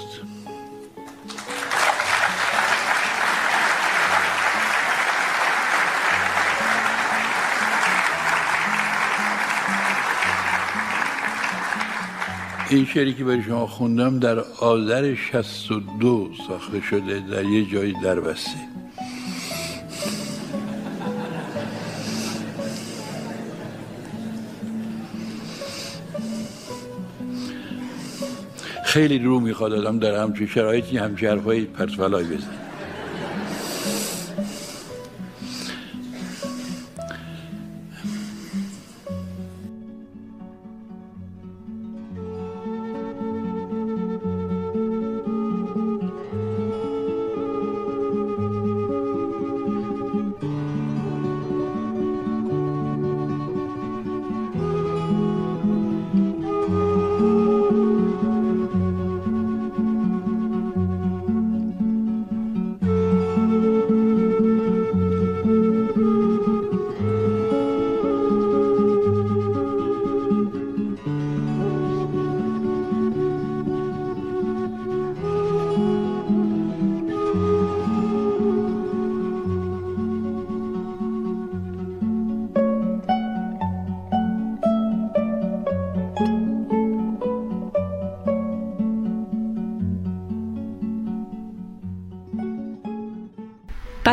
این شعری که برای شما خوندم در آذر 62 ساخته شده در یه جایی در بسته. خیلی رو میخواد آدم در همچین شرایطی همچین حرفای پرت فلای بزن.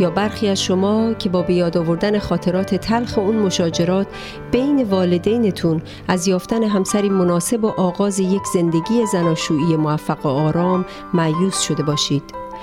یا برخی از شما که با بیاد آوردن خاطرات تلخ اون مشاجرات بین والدینتون از یافتن همسری مناسب و آغاز یک زندگی زناشویی موفق و آرام مایوس شده باشید.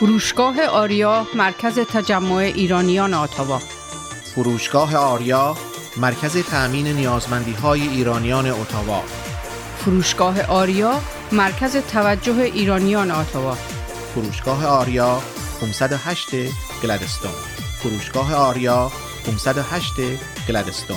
فروشگاه آریا، مرکز تجمع ایرانیان آتاوا. فروشگاه آریا، مرکز تأمین نیازمندی‌های ایرانیان اتاوا. فروشگاه آریا، مرکز توجه ایرانیان آتاوا. فروشگاه آریا، 508 گلدستون. فروشگاه آریا، 508 گلدستون.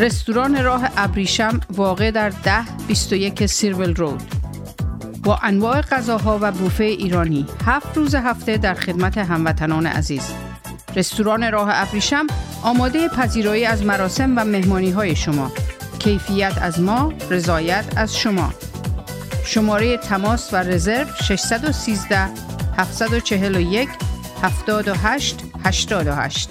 رستوران راه ابریشم واقع در 1021 سیرول رود با انواع غذاها و بوفه ایرانی 7 روز هفته در خدمت هموطنان عزیز. رستوران راه ابریشم آماده پذیرایی از مراسم و مهمانی‌های شما. کیفیت از ما، رضایت از شما. شماره تماس و رزرو 613 741 78 88.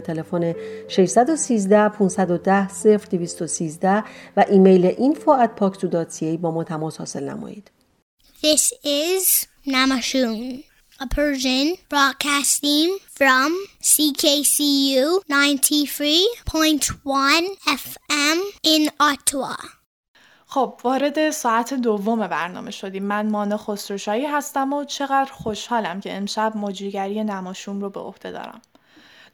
تلفن 613 510 0213 و ایمیل info@pakso.ca با ما تماس حاصل نمایید. This is Namashoon, a Persian broadcasting from CKCU 93.1 FM in Ottawa. خب، وارد ساعت دوم برنامه شدیم. من مانا خسروشاهی هستم و چقدر خوشحالم که امشب مجریگری نماشون رو به عهده دارم.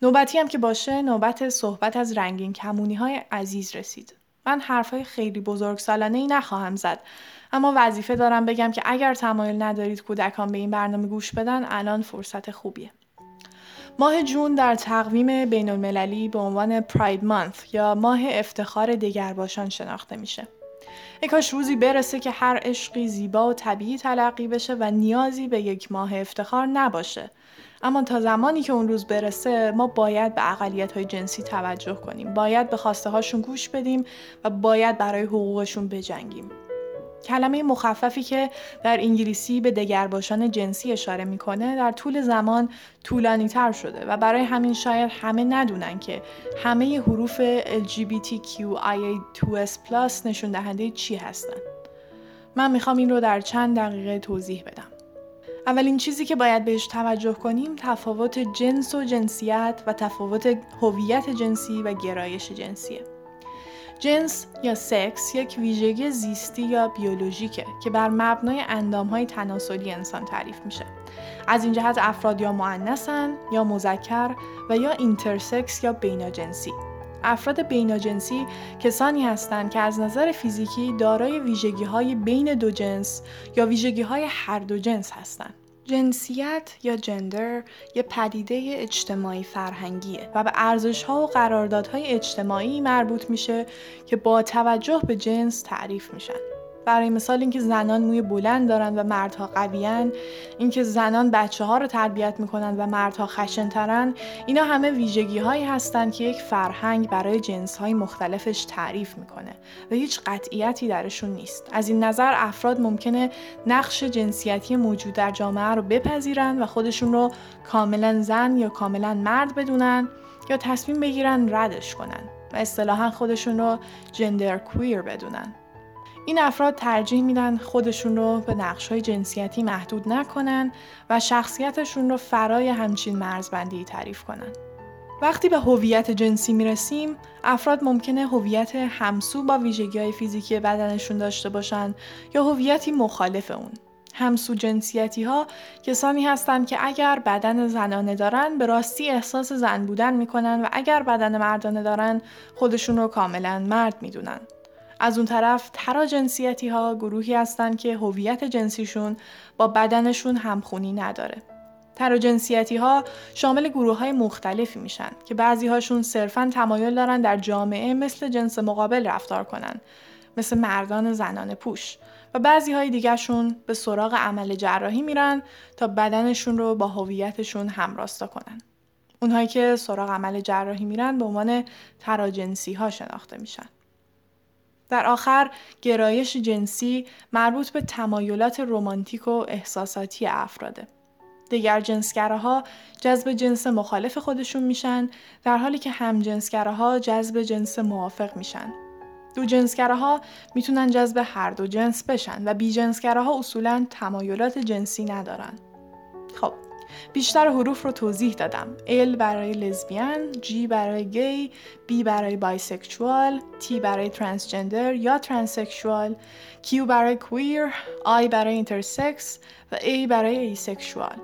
نوبتی هم که باشه، نوبت صحبت از رنگین کمونی‌های عزیز رسید. من حرفای خیلی بزرگسالانه‌ای نخواهم زد، اما وظیفه دارم بگم که اگر تمایل ندارید کودکان به این برنامه گوش بدن، الان فرصت خوبیه. ماه جون در تقویم بین‌المللی به عنوان پراید مانث یا ماه افتخار دگرباشان شناخته میشه. ای کاش روزی برسه که هر عشقی زیبا و طبیعی تلقی بشه و نیازی به یک ماه افتخار نباشه. اما تا زمانی که اون روز برسه، ما باید به اقلیت‌های جنسی توجه کنیم، باید به خواسته هاشون گوش بدیم و باید برای حقوقشون بجنگیم. کلمه مخففی که در انگلیسی به دگرباشان جنسی اشاره میکنه در طول زمان طولانی‌تر شده و برای همین شاید همه ندونن که همه حروف LGBTQIA2S+ نشون دهنده چی هستن. من میخوام این رو در چند دقیقه توضیح بدم. اولین چیزی که باید بهش توجه کنیم تفاوت جنس و جنسیت و تفاوت هویت جنسی و گرایش جنسیه. جنس یا سکس یک ویژگی زیستی یا بیولوژیکه که بر مبنای اندام‌های تناسلی انسان تعریف میشه. از این جهت افراد یا مؤنثن یا مذکر و یا اینترسکس یا بیناجنسی. افراد بیناجنسی کسانی هستند که از نظر فیزیکی دارای ویژگی‌های بین دو جنس یا ویژگی‌های هر دو جنس هستند. جنسیت یا جندر یه پدیده اجتماعی فرهنگیه و به ارزش‌ها و قراردادهای اجتماعی مربوط میشه که با توجه به جنس تعریف میشن. برای مثال اینکه زنان موی بلند دارن و مردها قویان، اینکه زنان بچه‌ها رو تربیت میکنن و مردها خشن‌ترن، اینا همه ویژگی‌هایی هستن که یک فرهنگ برای جنس‌های مختلفش تعریف میکنه و هیچ قطعیتی درشون نیست. از این نظر افراد ممکنه نقش جنسیتی موجود در جامعه رو بپذیرن و خودشون رو کاملا زن یا کاملا مرد بدونن یا تصمیم بگیرن ردش کنن و اصطلاحاً خودشون رو جندر کویر بدونن. این افراد ترجیح میدن خودشون رو به نقش‌های جنسیتی محدود نکنن و شخصیتشون رو فرای همچین مرزبندی تعریف کنن. وقتی به هویت جنسی میرسیم، افراد ممکنه هویت همسو با ویژگی‌های فیزیکی بدنشون داشته باشن یا هویتی مخالف اون. همسو جنسیتی‌ها کسانی هستند که اگر بدن زنانه دارن به راستی احساس زن بودن میکنن و اگر بدن مردانه دارن خودشون رو کاملا مرد میدونن. از اون طرف تراجنسیتی ها گروهی هستند که هویت جنسیشون با بدنشون همخونی نداره. تراجنسیتی ها شامل گروه های مختلفی میشن که بعضی هاشون صرفاً تمایل دارن در جامعه مثل جنس مقابل رفتار کنن، مثل مردان زنان پوش، و بعضی های دیگرشون به سراغ عمل جراحی میرن تا بدنشون رو با هویتشون همراستا کنن. اونهایی که سراغ عمل جراحی میرن به عنوان تراجنسی ها شناخته میشن. در آخر گرایش جنسی مربوط به تمایلات رمانتیک و احساساتی افراده. دیگر جنسگراها جذب جنس مخالف خودشون میشن در حالی که هم جنسگراها جذب جنس موافق میشن. دو جنسگراها میتونن جذب هر دو جنس بشن و بی جنسگراها اصولاً تمایلات جنسی ندارن. خب بیشتر حروف رو توضیح دادم. L برای لزبیان، G برای گی، B برای بایسکشوال، T برای ترانسجندر یا ترانسکشوال، Q برای کویر، I برای اینترسکس و A برای ایسکشوال.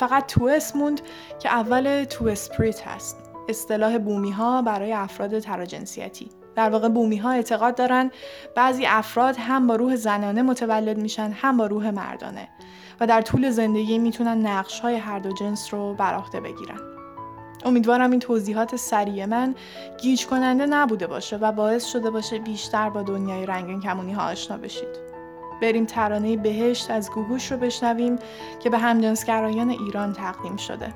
فقط توس موند که اول توسپریت هست، اصطلاح بومی ها برای افراد تراجنسیتی. در واقع بومی ها اعتقاد دارن بعضی افراد هم با روح زنانه متولد میشن هم با روح مردانه و در طول زندگی میتونن نقش‌های هر دو جنس رو بر عهده بگیرن. امیدوارم این توضیحات سریع من گیج کننده نبوده باشه و باعث شده باشه بیشتر با دنیای رنگین کمونی‌ها آشنا بشید. بریم ترانه بهشت از گوگوش رو بشنویم که به همجنسگرایان ایران تقدیم شده.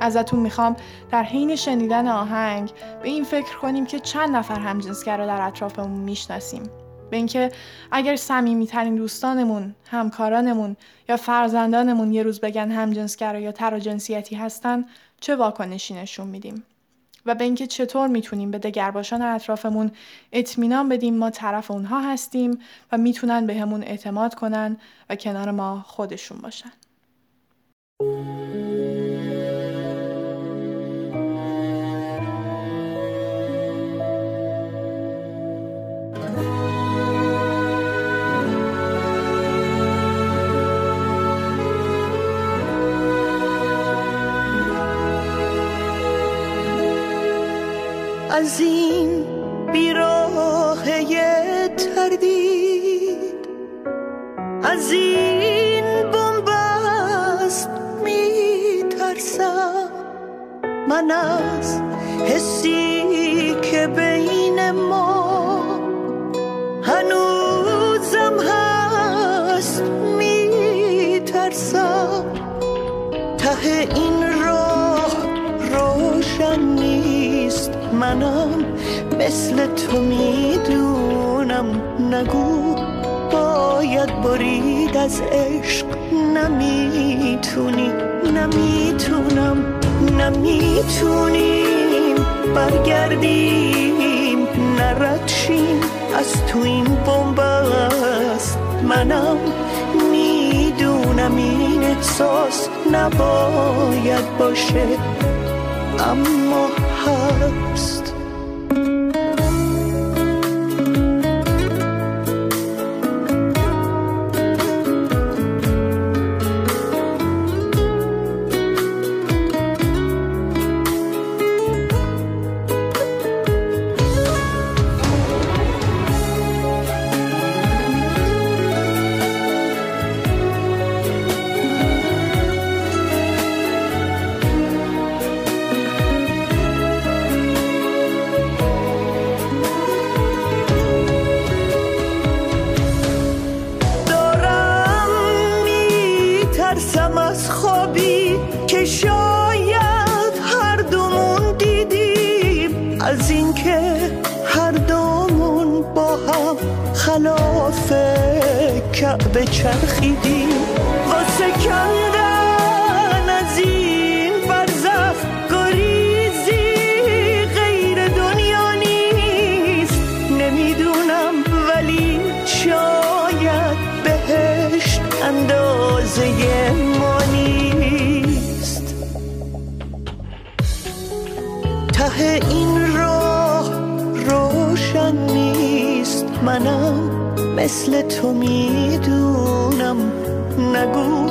ازتون میخوام در حین شنیدن آهنگ به این فکر کنیم که چند نفر همجنسگرا در اطرافمون میشناسیم. به اینکه اگر صمیمیترین دوستانمون، همکارانمون یا فرزندانمون یه روز بگن همجنسگرا یا تراجنسیتی هستن، چه واکنشی نشون میدیم؟ و به اینکه چطور میتونیم به دگرباشان اطرافمون اطمینان بدیم ما طرف اونها هستیم و میتونن بهمون اعتماد کنن و کنار ما خودشون باشن. از این بیراهه تردید، از این بنبست میترسم من، از حسی که بین ما هنوزم هست میترسم. ته این راه روشن نیست، منم مثل تو میدونم، نگو باید برید از عشق، نمیتونی نمیتونم نمیتونیم برگردیم، نردشیم از تو این بمبست، منم میدونم میدونم این احساس نباید باشه اما هست. به چرخیدیم واسه کندن از این برزخ، گریزی غیر دنیا نیست. نمیدونم ولی شاید بهشت اندازه ما نیست. ته این راه روشن نیست، منم مثل تو میدونم. نگو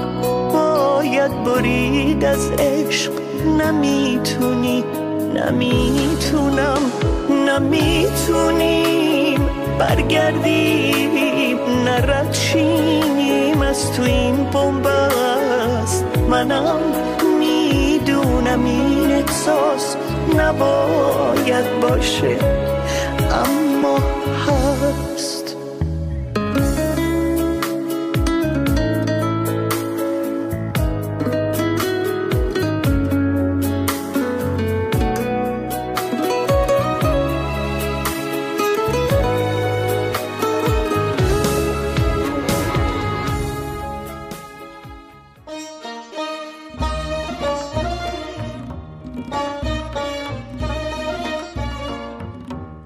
باید برید از عشق، نمیتونی نمیتونم نمیتونیم برگردیم، نردشینیم از تو این بنبست. منم میدونم این احساس نباید باشه اما هست.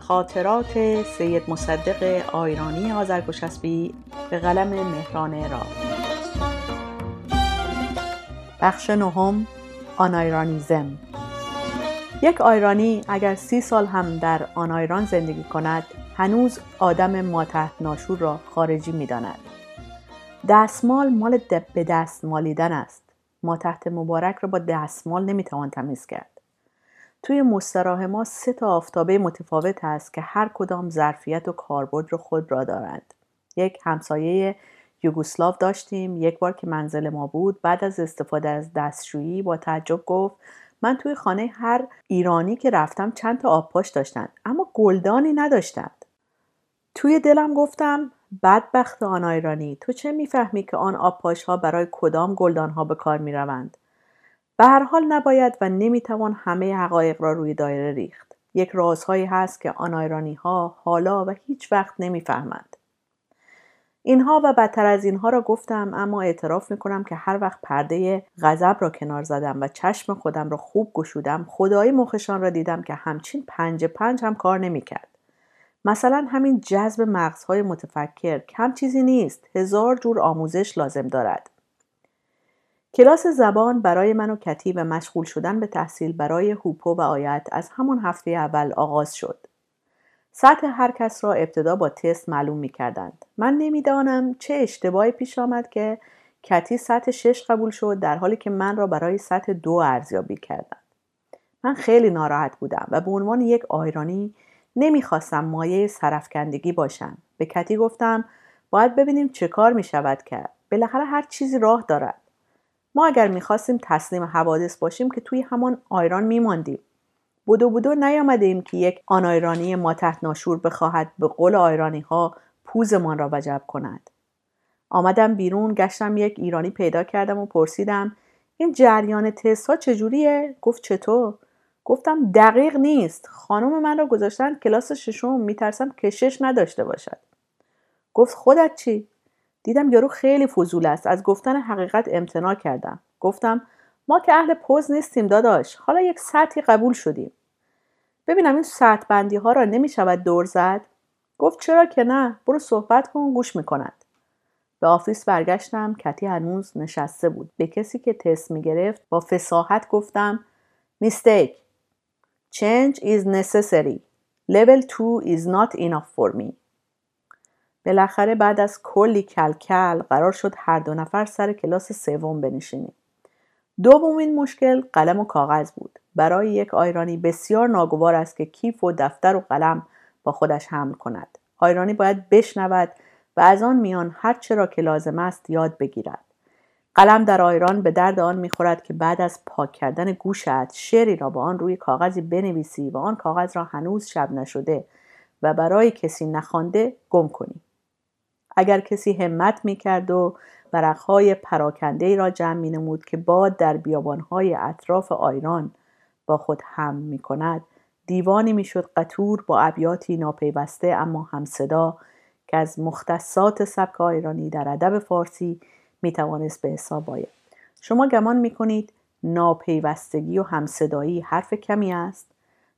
خاطرات سید مصدق آیرانی آذرگشسبی به قلم مهران را، بخش نهم، آنایرانیزم. یک آیرانی اگر 30 سال هم در آنایران زندگی کند هنوز آدم ماتحت ناشور را خارجی می داند. دستمال مال به دست مالیدن است. ماتحت مبارک را با دستمال نمی توان تمیز کرد. توی مستراح ما 3 تا آفتابه متفاوت هست که هر کدام ظرفیت و کاربرد رو خود را دارند. یک همسایه یوگسلاو داشتیم، یک بار که منزل ما بود بعد از استفاده از دستشویی با تعجب گفت من توی خانه هر ایرانی که رفتم 2 تا آبپاش داشتند اما گلدانی نداشتند. توی دلم گفتم بدبخت آن ایرانی، تو چه میفهمی که آن آبپاش ها برای کدام گلدان ها به کار میروند؟ به هر حال نباید و نمیتوان همه حقایق را روی دایره ریخت. یک رازهایی هست که آن ایرانی ها حالا و هیچ وقت نمیفهمند. اینها و بدتر از اینها را گفتم، اما اعتراف میکنم که هر وقت پرده غضب را کنار زدم و چشم خودم را خوب گشودم خدای مخشان را دیدم که همچین 5 هم کار نمیکرد. مثلا همین جذب مغزهای متفکر کم چیزی نیست، 1000 جور آموزش لازم دارد. کلاس زبان برای من و کتی و مشغول شدن به تحصیل برای هوپو و آیت از همون هفته اول آغاز شد. سطح هر کس را ابتدا با تست معلوم می کردند. من نمیدانم چه اشتباهی پیش آمد که کتی سطح 6 قبول شد در حالی که من را برای سطح 2 ارزیابی کردند. من خیلی ناراحت بودم و به عنوان یک آیرانی نمیخواستم مایه سرفکندگی باشم. به کتی گفتم باید ببینیم چه کار می شود کرد. بالاخره هر چیزی راه دارد. ما اگر میخواستیم تسلیم حوادث باشیم که توی همان آیران میماندیم. بدو نیامدیم که یک آن ایرانی ماتحت ناشور بخواهد به قول آیرانی ها پوزمان را وجب کند. آمدم بیرون، گشتم یک ایرانی پیدا کردم و پرسیدم این جریان تست ها چجوریه؟ گفت چطور؟ گفتم دقیق نیست. خانم من را گذاشتن کلاس 6، میترسم کشش نداشته باشد. گفت خودت چی؟ دیدم یارو خیلی فضول است. از گفتن حقیقت امتناع کردم. گفتم ما که اهل پوز نیستیم داداش. حالا یک سطحی قبول شدیم. ببینم این سطح بندی ها را نمی شود دور زد؟ گفت چرا که نه، برو صحبت کن گوش می کند. به آفیس برگشتم، کتی هنوز نشسته بود. به کسی که تست میگرفت با فصاحت گفتم میستیک. Change is necessary. Level 2 is not enough for me. بالاخره بعد از کلی کلکل قرار شد هر دو نفر سر کلاس سوم بنشینیم. دومین مشکل قلم و کاغذ بود. برای یک آیرانی بسیار ناگوار است که کیف و دفتر و قلم با خودش حمل کند. آیرانی باید بشنود و از آن میان هر چه را که لازم است یاد بگیرد. قلم در آیران به درد آن میخورد که بعد از پاک کردن گوشت شعری را با آن روی کاغذی بنویسی و آن کاغذ را هنوز شب نشده و برای کسی نخوانده گم کنی. اگر کسی همت میکرد و ورقهای پراکنده‌ای را جمع مینمود که باد در بیابانهای اطراف آیران با خود هم میکند، دیوانی میشد قطور با ابیاتی ناپیوسته اما همصدا که از مختصات سبک آیرانی در ادب فارسی میتوانست به حساب آید. شما گمان میکنید ناپیوستگی و همصدایی حرف کمی است؟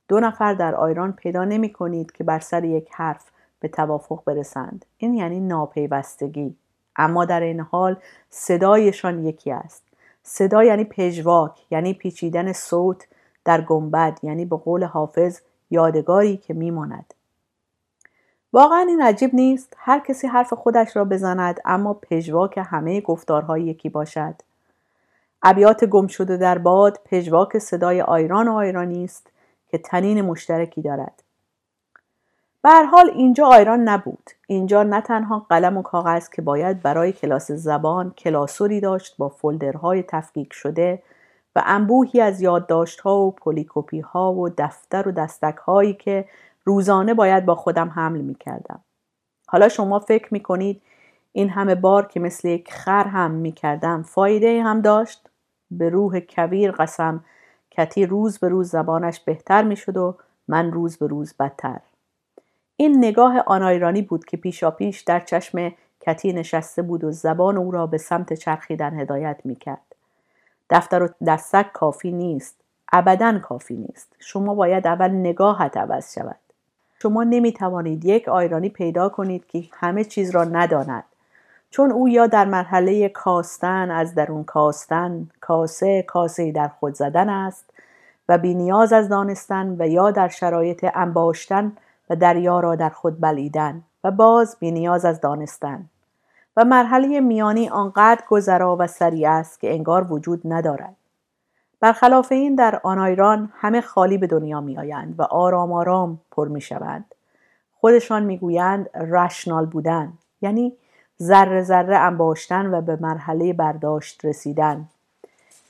دو نفر در آیران پیدا نمیکنید که بر سر یک حرف به توافق برسند. این یعنی ناپیوستگی، اما در این حال صدایشان یکی است. صدا یعنی پژواک، یعنی پیچیدن صوت در گنبد، یعنی به قول حافظ یادگاری که میماند. واقعا این عجیب نیست هر کسی حرف خودش را بزند اما پژواک همه گفتارهای یکی باشد. ابیات گم شده در باد پژواک صدای آیران و آیرانی است که تنین مشترکی دارد. به هر حال اینجا آیران نبود. اینجا نه تنها قلم و کاغذ که باید برای کلاس زبان کلاسوری داشت با فولدرهای تفکیک شده و انبوهی از یادداشت‌ها و پلی‌کپی‌ها و دفتر و دستک‌هایی که روزانه باید با خودم حمل می‌کردم. حالا شما فکر می‌کنید این همه بار که مثل یک خر هم می‌کردم فایده هم داشت؟ به روح کویر قسم، کتی روز به روز زبانش بهتر می‌شد و من روز به روز بدتر. این نگاه آنایرانی بود که پیشاپیش در چشم کتی نشسته بود و زبان او را به سمت چرخیدن هدایت می‌کرد. دفتر و دستک کافی نیست. ابداً کافی نیست. شما باید اول نگاهت عوض شود. شما نمیتوانید یک آیرانی پیدا کنید که همه چیز را نداند، چون او یا در مرحله کاستن، از درون کاستن، کاسه در خود زدن است و بی نیاز از دانستن، و یا در شرایط انباشتن و دریا را در خود بلیدن و باز بی نیاز از دانستن. و مرحله میانی آنقدر گذرا و سریع است که انگار وجود ندارد. برخلاف این در آنایران همه خالی به دنیا می آیند و آرام آرام پر می شوند. خودشان می گویند رشنال بودن، یعنی ذره ذره انباشتن و به مرحله برداشت رسیدن.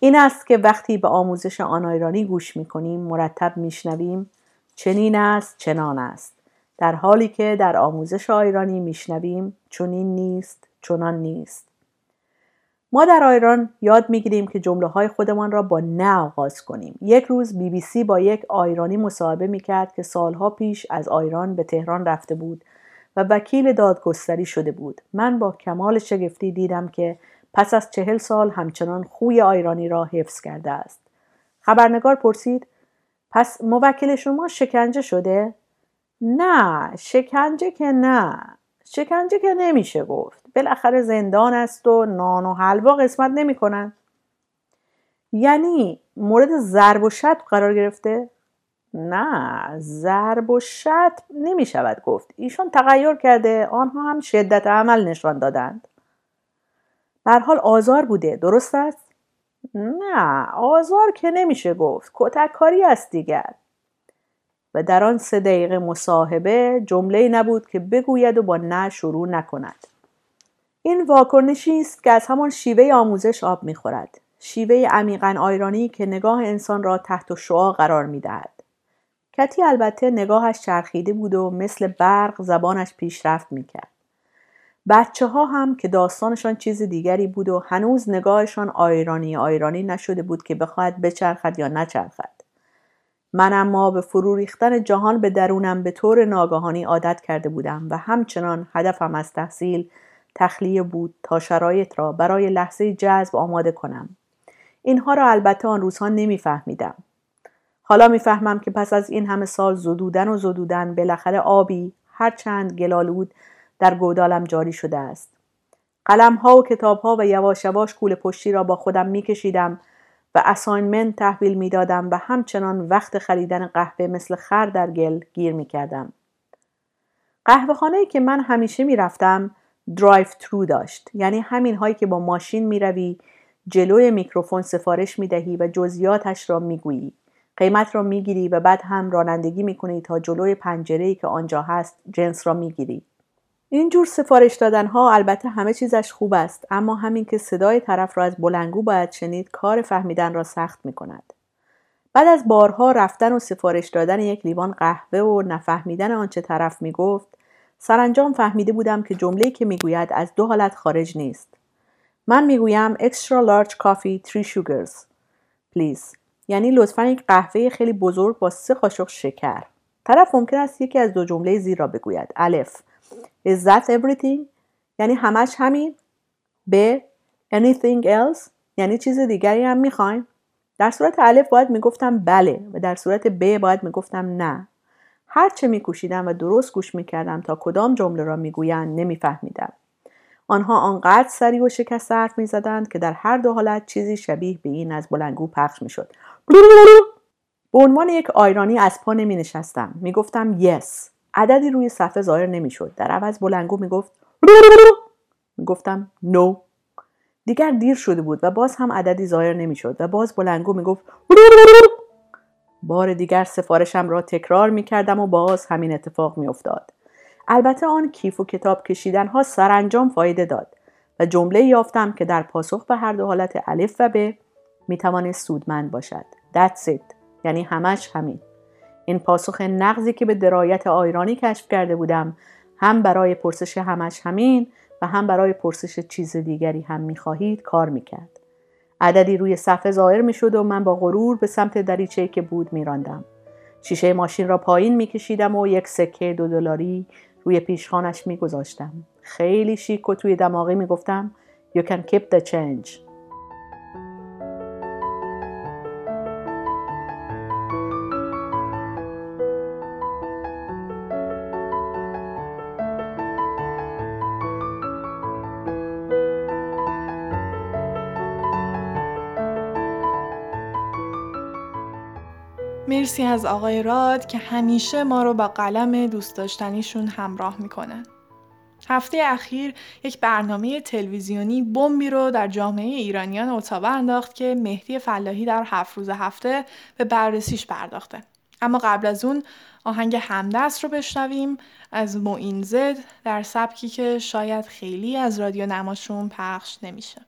این است که وقتی به آموزش آنایرانی گوش می کنیم مرتب می شنویم چنین است چنان است، در حالی که در آموزش آیرانی می شنویم چنین نیست چنان نیست. ما در آیران یاد میگیریم که جمله‌های خودمان را با نه آغاز کنیم. یک روز BBC با یک آیرانی مصاحبه میکرد که سالها پیش از آیران به تهران رفته بود و وکیل دادگستری شده بود. من با کمال شگفتی دیدم که پس از 40 سال همچنان خوی آیرانی را حفظ کرده است. خبرنگار پرسید: پس موکل شما شکنجه شده؟ نه، شکنجه که نمیشه گفت. بالاخره زندان است و نان و حلوا قسمت نمی کنن. یعنی مورد ضرب و شتم قرار گرفته؟ نه، ضرب و شتم نمی شود گفت. ایشان تغییر کرده، آنها هم شدت عمل نشان دادند. به هر حال آزار بوده، درست است؟ نه، آزار که نمیشه گفت. کتک کاری است دیگر. و در آن 3 دقیقه مصاحبه جمله‌ای نبود که بگوید و با نه شروع نکند. این واکنشی است که از همان شیوه آموزش آب می‌خورد، شیوه عمیقاً آیرانی که نگاه انسان را تحت شعاع قرار می‌دهد. کتی البته نگاهش چرخیده بود و مثل برق زبانش پیشرفت می‌کرد. بچه‌ها هم که داستانشان چیز دیگری بود و هنوز نگاهشان آیرانی نشده بود که بخواهد بچرخد یا نچرخد. من اما به فرو ریختن جهان به درونم به طور ناگهانی عادت کرده بودم و همچنان هدفم از تحصیل تخلیه بود تا شرایط را برای لحظه جذب آماده کنم. اینها را البته آن روزها نمیفهمیدم. حالا میفهمم که پس از این همه سال زدودن بالاخره آبی هرچند گلالود در گودالم جاری شده است. قلم‌ها و کتاب‌ها و یواش یواش کوله پشتی را با خودم می‌کشیدم و اساینمنت تحویل می‌دادم و همچنان وقت خریدن قهوه مثل خر در گل گیر می‌کردم. قهوه‌خانه‌ای که من همیشه می‌رفتم درایو ترو داشت، یعنی همین هایی که با ماشین می‌روی، جلوی میکروفون سفارش می‌دهی و جزئیاتش را می‌گویی. قیمت را می‌گیری و بعد هم رانندگی می‌کنی تا جلوی پنجره‌ای که آنجا هست جنس را می‌گیری. این جور سفارش دادن‌ها البته همه چیزش خوب است، اما همین که صدای طرف را از بلندگو باید شنید کار فهمیدن را سخت می‌کند. بعد از بارها رفتن و سفارش دادن یک لیوان قهوه و نفهمیدن آنچه طرف می‌گفت، سرانجام فهمیده بودم که جمله‌ای که می‌گوید از دو حالت خارج نیست. من می‌گویم extra large coffee 3 sugars please، یعنی لطفاً یک قهوه خیلی بزرگ با 3 قاشق شکر. طرف ممکن است یکی از دو جمله زیر را بگوید: الف Is that everything؟ یعنی همش همین. ب Anything else؟ یعنی چیز دیگری هم میخوایم؟ در صورت الف باید میگفتم بله و در صورت ب باید میگفتم نه. هرچه میکوشیدم و درست گوش میکردم تا کدام جمله را میگویند نمیفهمیدم. آنها آنقدر سریع و شکست حرف میزدند که در هر دو حالت چیزی شبیه به این از بلندگو پخش میشد. به عنوان یک آیرانی از پا نمینشستم. میگفتم yes. عددی روی صفحه ظاهر نمیشد. در عوض بلندگو میگفت میگفتم نو. دیگر دیر شده بود و باز هم عددی ظاهر نمیشد و باز بلندگو میگفت. بار دیگر سفارشم را تکرار میکردم و باز همین اتفاق میافتاد. البته آن کیف و کتاب کشیدن ها سرانجام فایده داد و جمله یافتم که در پاسخ به هر دو حالت الف و ب میتواند سودمند باشد. That's it. یعنی همش همین. این پاسخ نقضی که به درایت آیرانی کشف کرده بودم هم برای پرسش همش همین و هم برای پرسش چیز دیگری هم میخواهید کار میکرد. عددی روی صفحه ظاهر میشد و من با غرور به سمت دریچه‌ای که بود میراندم. شیشه ماشین را پایین میکشیدم و یک سکه $2 روی پیشخانش میگذاشتم. خیلی شیک و توی دماغی میگفتم You can keep the change. مرسی از آقای راد که همیشه ما رو با قلم دوست داشتنیشون همراه میکنن. هفته اخیر یک برنامه تلویزیونی بمبی رو در جامعه ایرانیان اتابه انداخت که مهدی فلاحی در 7 روز هفته به بررسیش پرداخته. اما قبل از اون آهنگ همدست رو بشنویم از معین زد در سبکی که شاید خیلی از رادیو نماشون پخش نمیشه.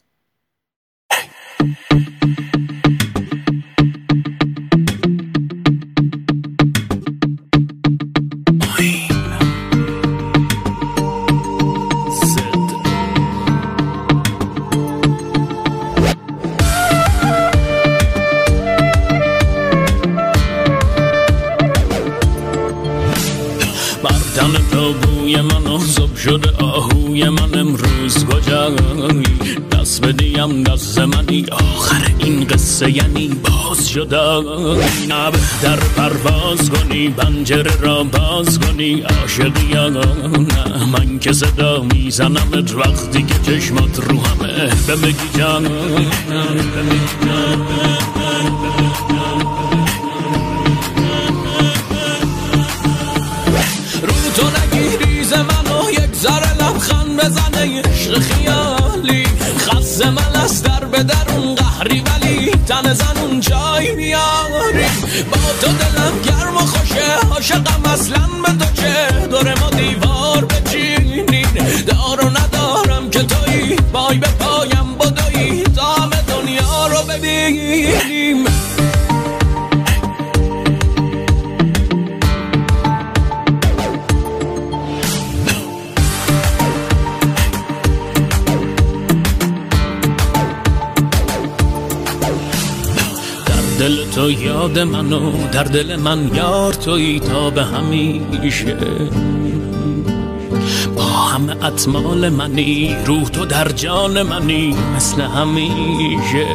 شده آهوی من امروز کجایی دست بدیم دست منی آخر این قصه یعنی باز شده نه بهتر پرواز کنی پنجره را باز کنی عاشقی نه من که صدا میزنم ات وقتی که چشمات رو همه بمگی جان رو تو نگیری زمان زره لبخند بزنه یه عشق خیالی خست من از در به درون قهری ولی تن زنون جای میاری با تو دلم گرم و خوشه عاشقم اصلا به تو چه دور ما دیوار بچینین دار و ندارم که توی پای به پایم بدوی دام دنیا رو ببینیم دل تو یاد منو در دل من یار توی تا به همیشه با همه اطمال منی روح تو در جان منی مثل همیشه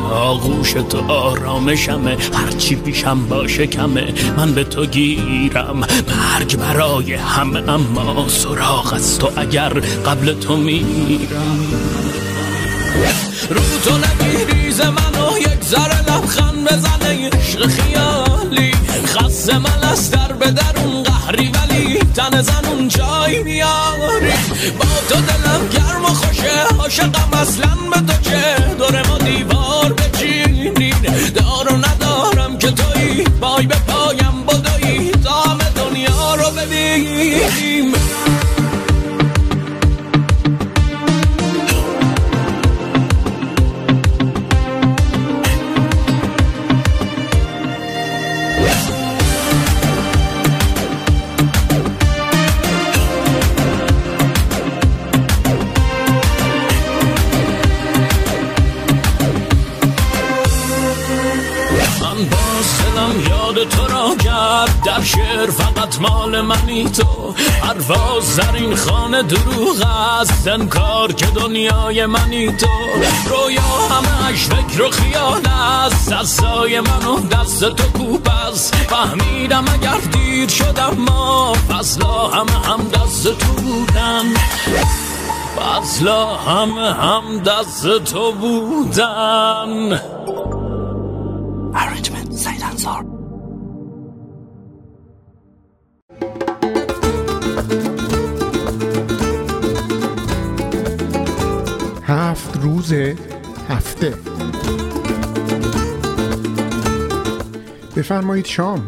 آغوش تو آرامشمه، هرچی پیشم باشه کمه، من به تو گیرم مرج برای همه، اما سراغ از تو اگر قبل تو میرم. رو تو نگیریز منو یک ذره لبخند بزنه، عشق خیالی خسته من از در به درون قهری، ولی تن زنون جای میاری، با تو دلم گرم و خوشه، عاشقم اصلا به تو چه، دور ما دیوار بچینین، دارو ندارم که تویی، پای به پایم بدویی، دام دنیا رو ببینیم. در شعر فقط مال منی تو، پرواز در این خانه دروغ است، انکار که دنیای منی تو، رویا همش فکر و خیال است، دستای منو دست تو کوب است، فهمیدم اگر دیر شدم ما فصلا هم دست تو بودن، فصلا هم دست تو بودن. Arrangement Said Ansar. هفت روز هفته. بفرمایید شام.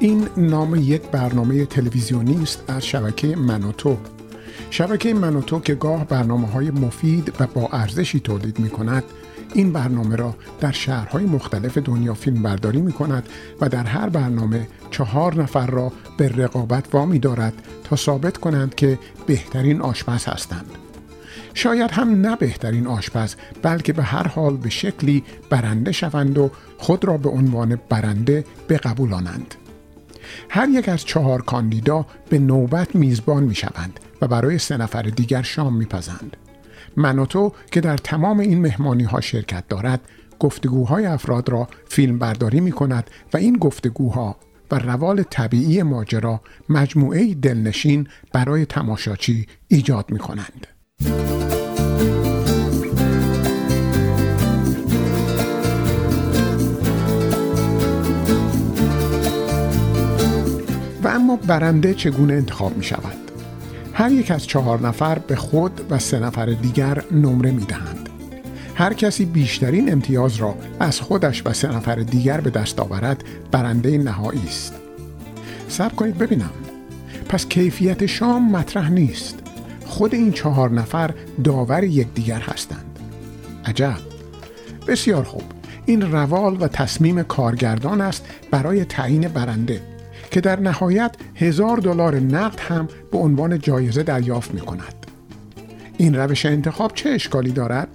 این نام یک برنامه تلویزیونی است از شبکه منوتو. شبکه منوتو که گاه برنامه‌های مفید و با ارزشی تولید می‌کند، این برنامه را در شهرهای مختلف دنیا فیلم برداری می‌کند و در هر برنامه 4 نفر را به رقابت وامی دارد تا ثابت کنند که بهترین آشپز هستند. شاید هم نه بهترین آشپز، بلکه به هر حال به شکلی برنده شوند و خود را به عنوان برنده بقبولانند. هر یک از 4 کاندیدا به نوبت میزبان میشوند و برای 3 نفر دیگر شام میپزند. من و تو که در تمام این مهمانی ها شرکت دارد، گفتگوهای افراد را فیلم برداری میکند و این گفتگوها و روال طبیعی ماجرا مجموعه دلنشین برای تماشاچی ایجاد میکنند. و اما برنده چگونه انتخاب می شود؟ هر یک از 4 نفر به خود و 3 نفر دیگر نمره می دهند. هر کسی بیشترین امتیاز را از خودش و 3 نفر دیگر به دست آورد برنده نهایی است. صبر کنید ببینم، پس کیفیت شام مطرح نیست، خود این 4 نفر داور یکدیگر هستند. عجب. بسیار خوب. این روال و تصمیم کارگردان است برای تعیین برنده که در نهایت $1000 نقد هم به عنوان جایزه دریافت می کند. این روش انتخاب چه اشکالی دارد؟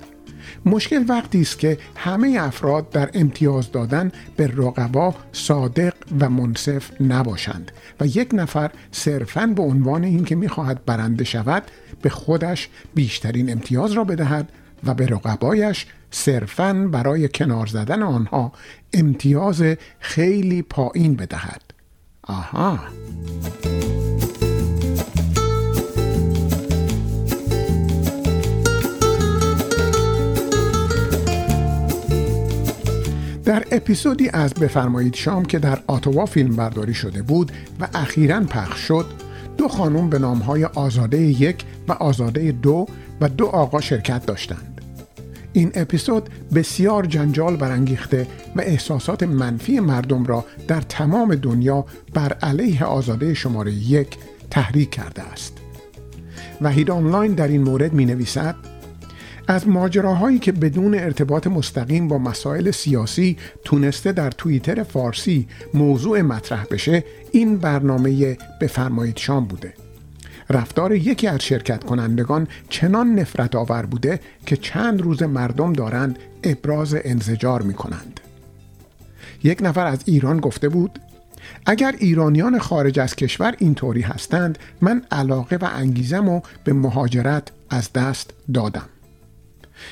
مشکل وقتی است که همه افراد در امتیاز دادن به رقبا صادق و منصف نباشند و یک نفر صرفاً به عنوان اینکه می‌خواهد برنده شود به خودش بیشترین امتیاز را بدهد و به رقبایش صرفاً برای کنار زدن آنها امتیاز خیلی پایین بدهد. آها. در اپیزودی از بفرمایید شام که در آتوا فیلم برداری شده بود و اخیراً پخش شد، 2 خانم به نامهای آزاده 1 و آزاده 2 و 2 آقا شرکت داشتند. این اپیزود بسیار جنجال برانگیخته و احساسات منفی مردم را در تمام دنیا بر علیه آزاده شماره 1 تحریک کرده است. وحید آنلاین در این مورد می نویسد: از ماجراهایی که بدون ارتباط مستقیم با مسائل سیاسی تونسته در توییتر فارسی موضوع مطرح بشه، این برنامه بفرمایید شام بوده. رفتار یکی از شرکت کنندگان چنان نفرت آور بوده که چند روز مردم دارند ابراز انزجار می کنند. یک نفر از ایران گفته بود: اگر ایرانیان خارج از کشور اینطوری هستند، من علاقه و انگیزم رو به مهاجرت از دست دادم.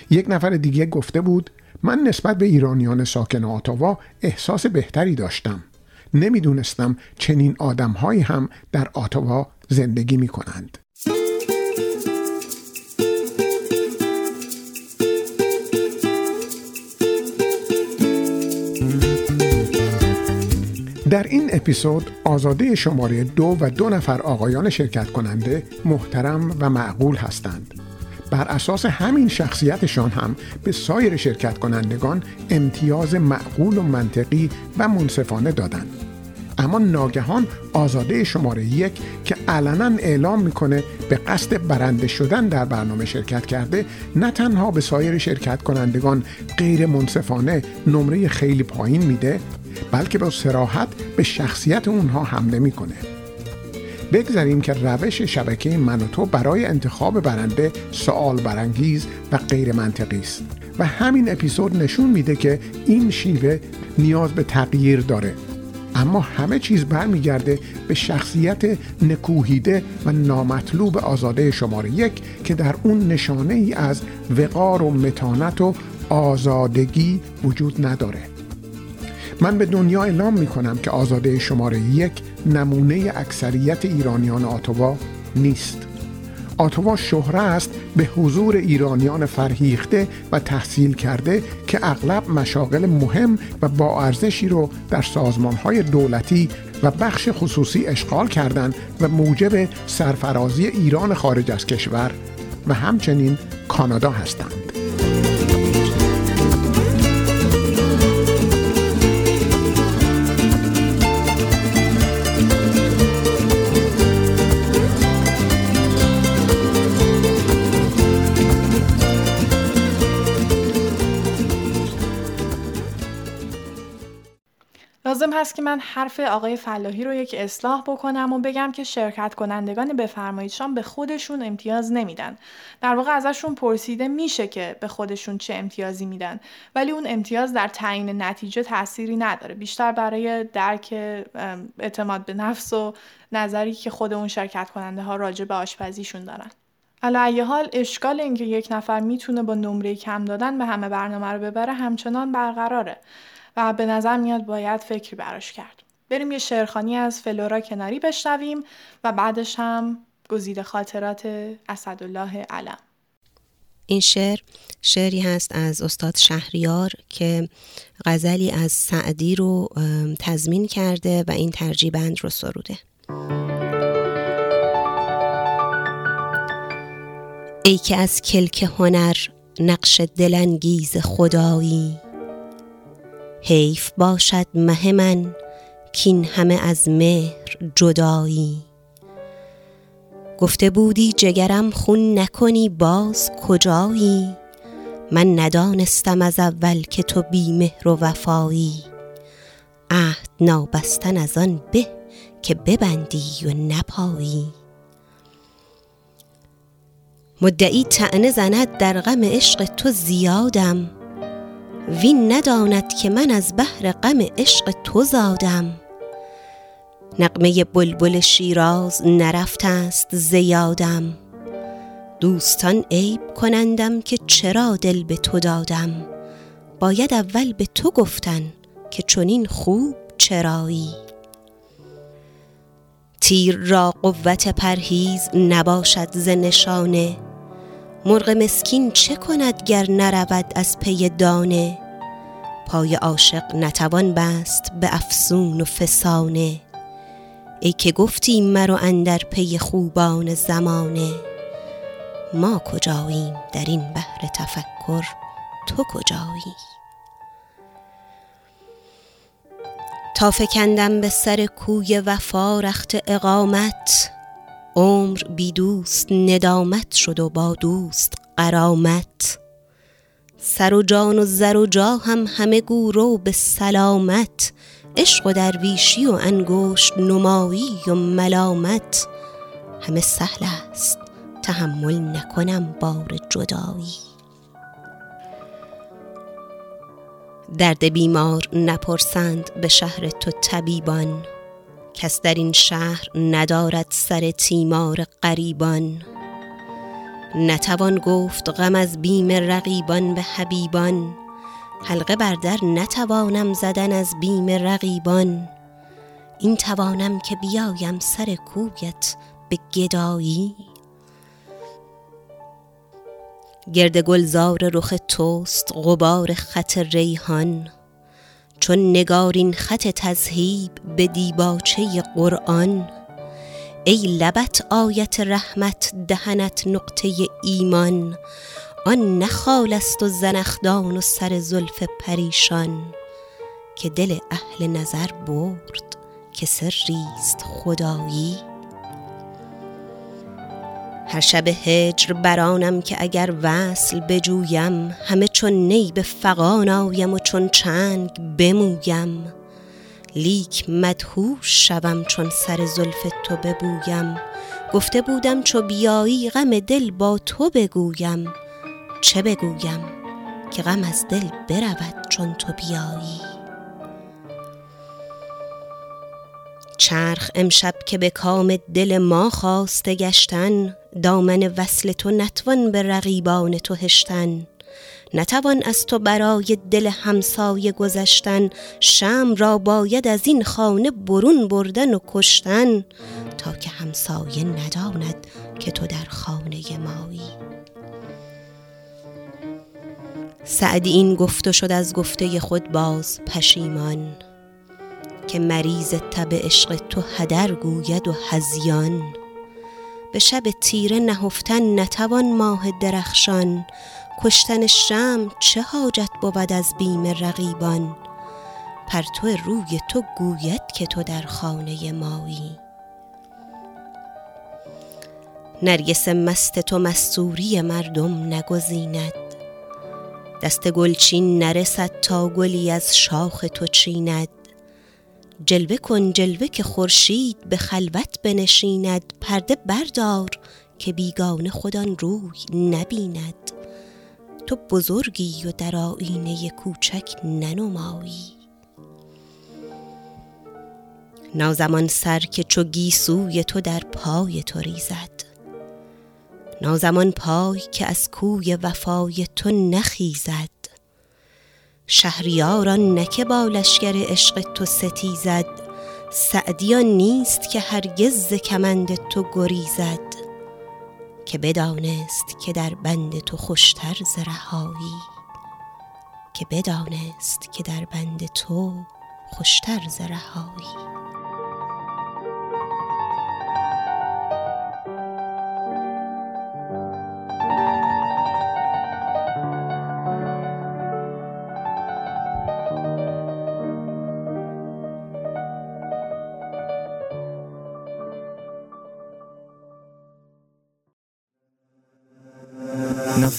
یک نفر دیگه گفته بود من نسبت به ایرانیان ساکن آتاوا احساس بهتری داشتم. نمیدونستم چنین آدم‌هایی هم در آتاوا زندگی می‌کنند. در این اپیزود آزاده شماره 2 و 2 نفر آقایان شرکت کننده محترم و معقول هستند. بر اساس همین شخصیتشان هم به سایر شرکت کنندگان امتیاز معقول و منطقی و منصفانه دادند. اما ناگهان آزاده شماره 1 که علنا اعلام میکنه به قصد برنده شدن در برنامه شرکت کرده، نه تنها به سایر شرکت کنندگان غیر منصفانه نمره خیلی پایین میده، بلکه با صراحت به شخصیت اونها حمله میکنه. بگذاریم که روش شبکه من و تو برای انتخاب برنده سوال برانگیز و غیر منطقی است و همین اپیزود نشون میده که این شیوه نیاز به تغییر داره، اما همه چیز برمیگرده به شخصیت نکوهیده و نامطلوب آزاده شماره 1 که در اون نشانه ای از وقار و متانت و آزادگی وجود نداره. من به دنیا اعلام میکنم که آزاده شماره 1 نمونه اکثریت ایرانیان آتوا نیست. آتوا شهره است به حضور ایرانیان فرهیخته و تحصیل کرده که اغلب مشاغل مهم و با ارزشی رو در سازمان‌های دولتی و بخش خصوصی اشغال کردند و موجب سرفرازی ایران خارج از کشور و همچنین کانادا هستند. لازم هست که من حرف آقای فلاحی رو یک اصلاح بکنم و بگم که شرکت کنندگان بفرماییدشان به خودشون امتیاز نمیدن. در واقع ازشون پرسیده میشه که به خودشون چه امتیازی میدن، ولی اون امتیاز در تعیین نتیجه تأثیری نداره، بیشتر برای درک اعتماد به نفس و نظری که خود اون شرکت کننده ها راجع به آشپزیشون دارن. علی حال اشکال اینکه یک نفر میتونه با نمره کم دادن به همه برنامه رو ببره همچنان برقراره و به نظر میاد باید فکری براش کرد. بریم یه شعرخوانی از فلورا کناری بشنویم و بعدش هم گزیده خاطرات اسدالله علم. این شعر شعری هست از استاد شهریار که غزلی از سعدی رو تضمین کرده و این ترجیبند رو سروده. ای که از کلک هنر نقش دلانگیز خدایی، حیف باشد مه من کین همه از مهر جدایی. گفته بودی جگرم خون نکنی باز کجایی، من ندانستم از اول که تو بی مهر و وفایی. عهد نابستن از آن به که ببندی و نپایی. مدعی طعنه زند در غم عشق تو زیادم، وین نداند که من از بحر غم عشق تو زادم. نغمه بلبل شیراز نرفته است زیادم، دوستان عیب کنندم که چرا دل به تو دادم. باید اول به تو گفتن که چنین خوب چرایی. تیر را قوت پرهیز نباشد ز نشانه، مرغ مسکین چه کند گر نرود از پی دانه. پای عاشق نتوان بست به افسون و فسانه، ای که گفتی مرو اندر پی خوبان زمانه. ما کجاییم در این بحر تفکر تو کجایی؟ تا فکندم به سر کوی وفا رخت اقامت، عمر بی دوست ندامت شد و با دوست غرامت. سر و جان و زر و جا هم همه گو رو به سلامت، عشق و درویشی و انگشت نمایی و ملامت. همه سهل است تحمل نکنم بار جدایی. درد بیمار نپرسند به شهر تو طبیبان، کس در این شهر ندارد سر تیمار قریبان. نتوان گفت غم از بیم رقیبان به حبیبان، حلقه بر در نتوانم زدن از بیم رقیبان. این توانم که بیایم سر کویت به گدایی. گرد گلزار رخ توست غبار خط ریحان، چون نگارین خط تذهیب به دیباچه قرآن. ای لبت آیت رحمت، دهنت نقطه ایمان، آن نخال است و زنخدان و سر زلف پریشان. که دل اهل نظر برد که سریست خدایی. هر شب هجر برانم که اگر وصل بجویم، همه چون نی به فغان آیم و چون چنگ بمویم. لیک مدهوش شوم چون سر زلف تو ببویم، گفته بودم چو بیایی غم دل با تو بگویم. چه بگویم که غم از دل برود چون تو بیایی. چرخ امشب که به کام دل ما خواسته گشتن، دامن وصل تو نتوان به رقیبان تو هشتن. نتوان از تو برای دل همسایه گذشتن، شمع را باید از این خانه برون بردن و کشتن. تا که همسایه نداند که تو در خانه مایی. سعدی این گفت و شد از گفته خود باز پشیمان، که مریض تب عشق تو هدر گوید و هزیان. به شب تیره نهفتن نتوان ماه درخشان، کشتن شمع چه حاجت بود از بیم رقیبان. پرتو روی تو گوید که تو در خانه مایی. نرگس مست تو مستوری مردم نگزیند، دست گلچین نرسد تا گلی از شاخ تو چیند. جلوه کن جلوه که خورشید به خلوت بنشیند، پرده بردار که بیگانه خودان روی نبیند. تو بزرگی و در آینه کوچک ننمایی. نازمان سر که چو گیسوی تو در پای تو ریزد، نازمان پای که از کوی وفای تو نخیزد. شهریاران نکه با لشگر عشق تو ستیزد، سعدیان نیست که هرگز کمند تو گریزد. که بدانست که در بند تو خوشتر ز رهایی، که بدانست که در بند تو خوشتر ز رهایی.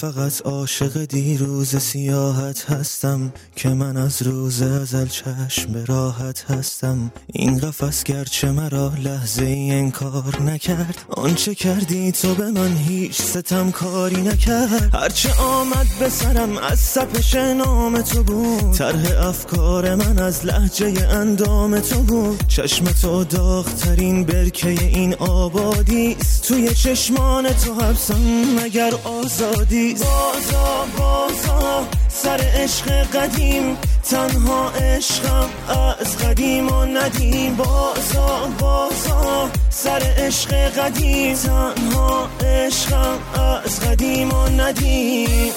فقط عاشق دیروز سیاحت هستم، که من از روز ازل چشم به راحت هستم. این قفس گرچه مرا لحظه ای انکار نکرد، آنچه کردی تو به من هیچ ستم کاری نکرد. هرچه آمد به سرم از سپش نام تو بود، طرح افکار من از لحجه اندام تو بود. چشم تو داغترین برکه این آبادیست، توی چشمان تو حبسم مگر آزادی. بازا سر عشق قدیم، تنها عشقم از قدیم و ندیم. بازا سر عشق قدیم، تنها عشقم از قدیم و ندیم.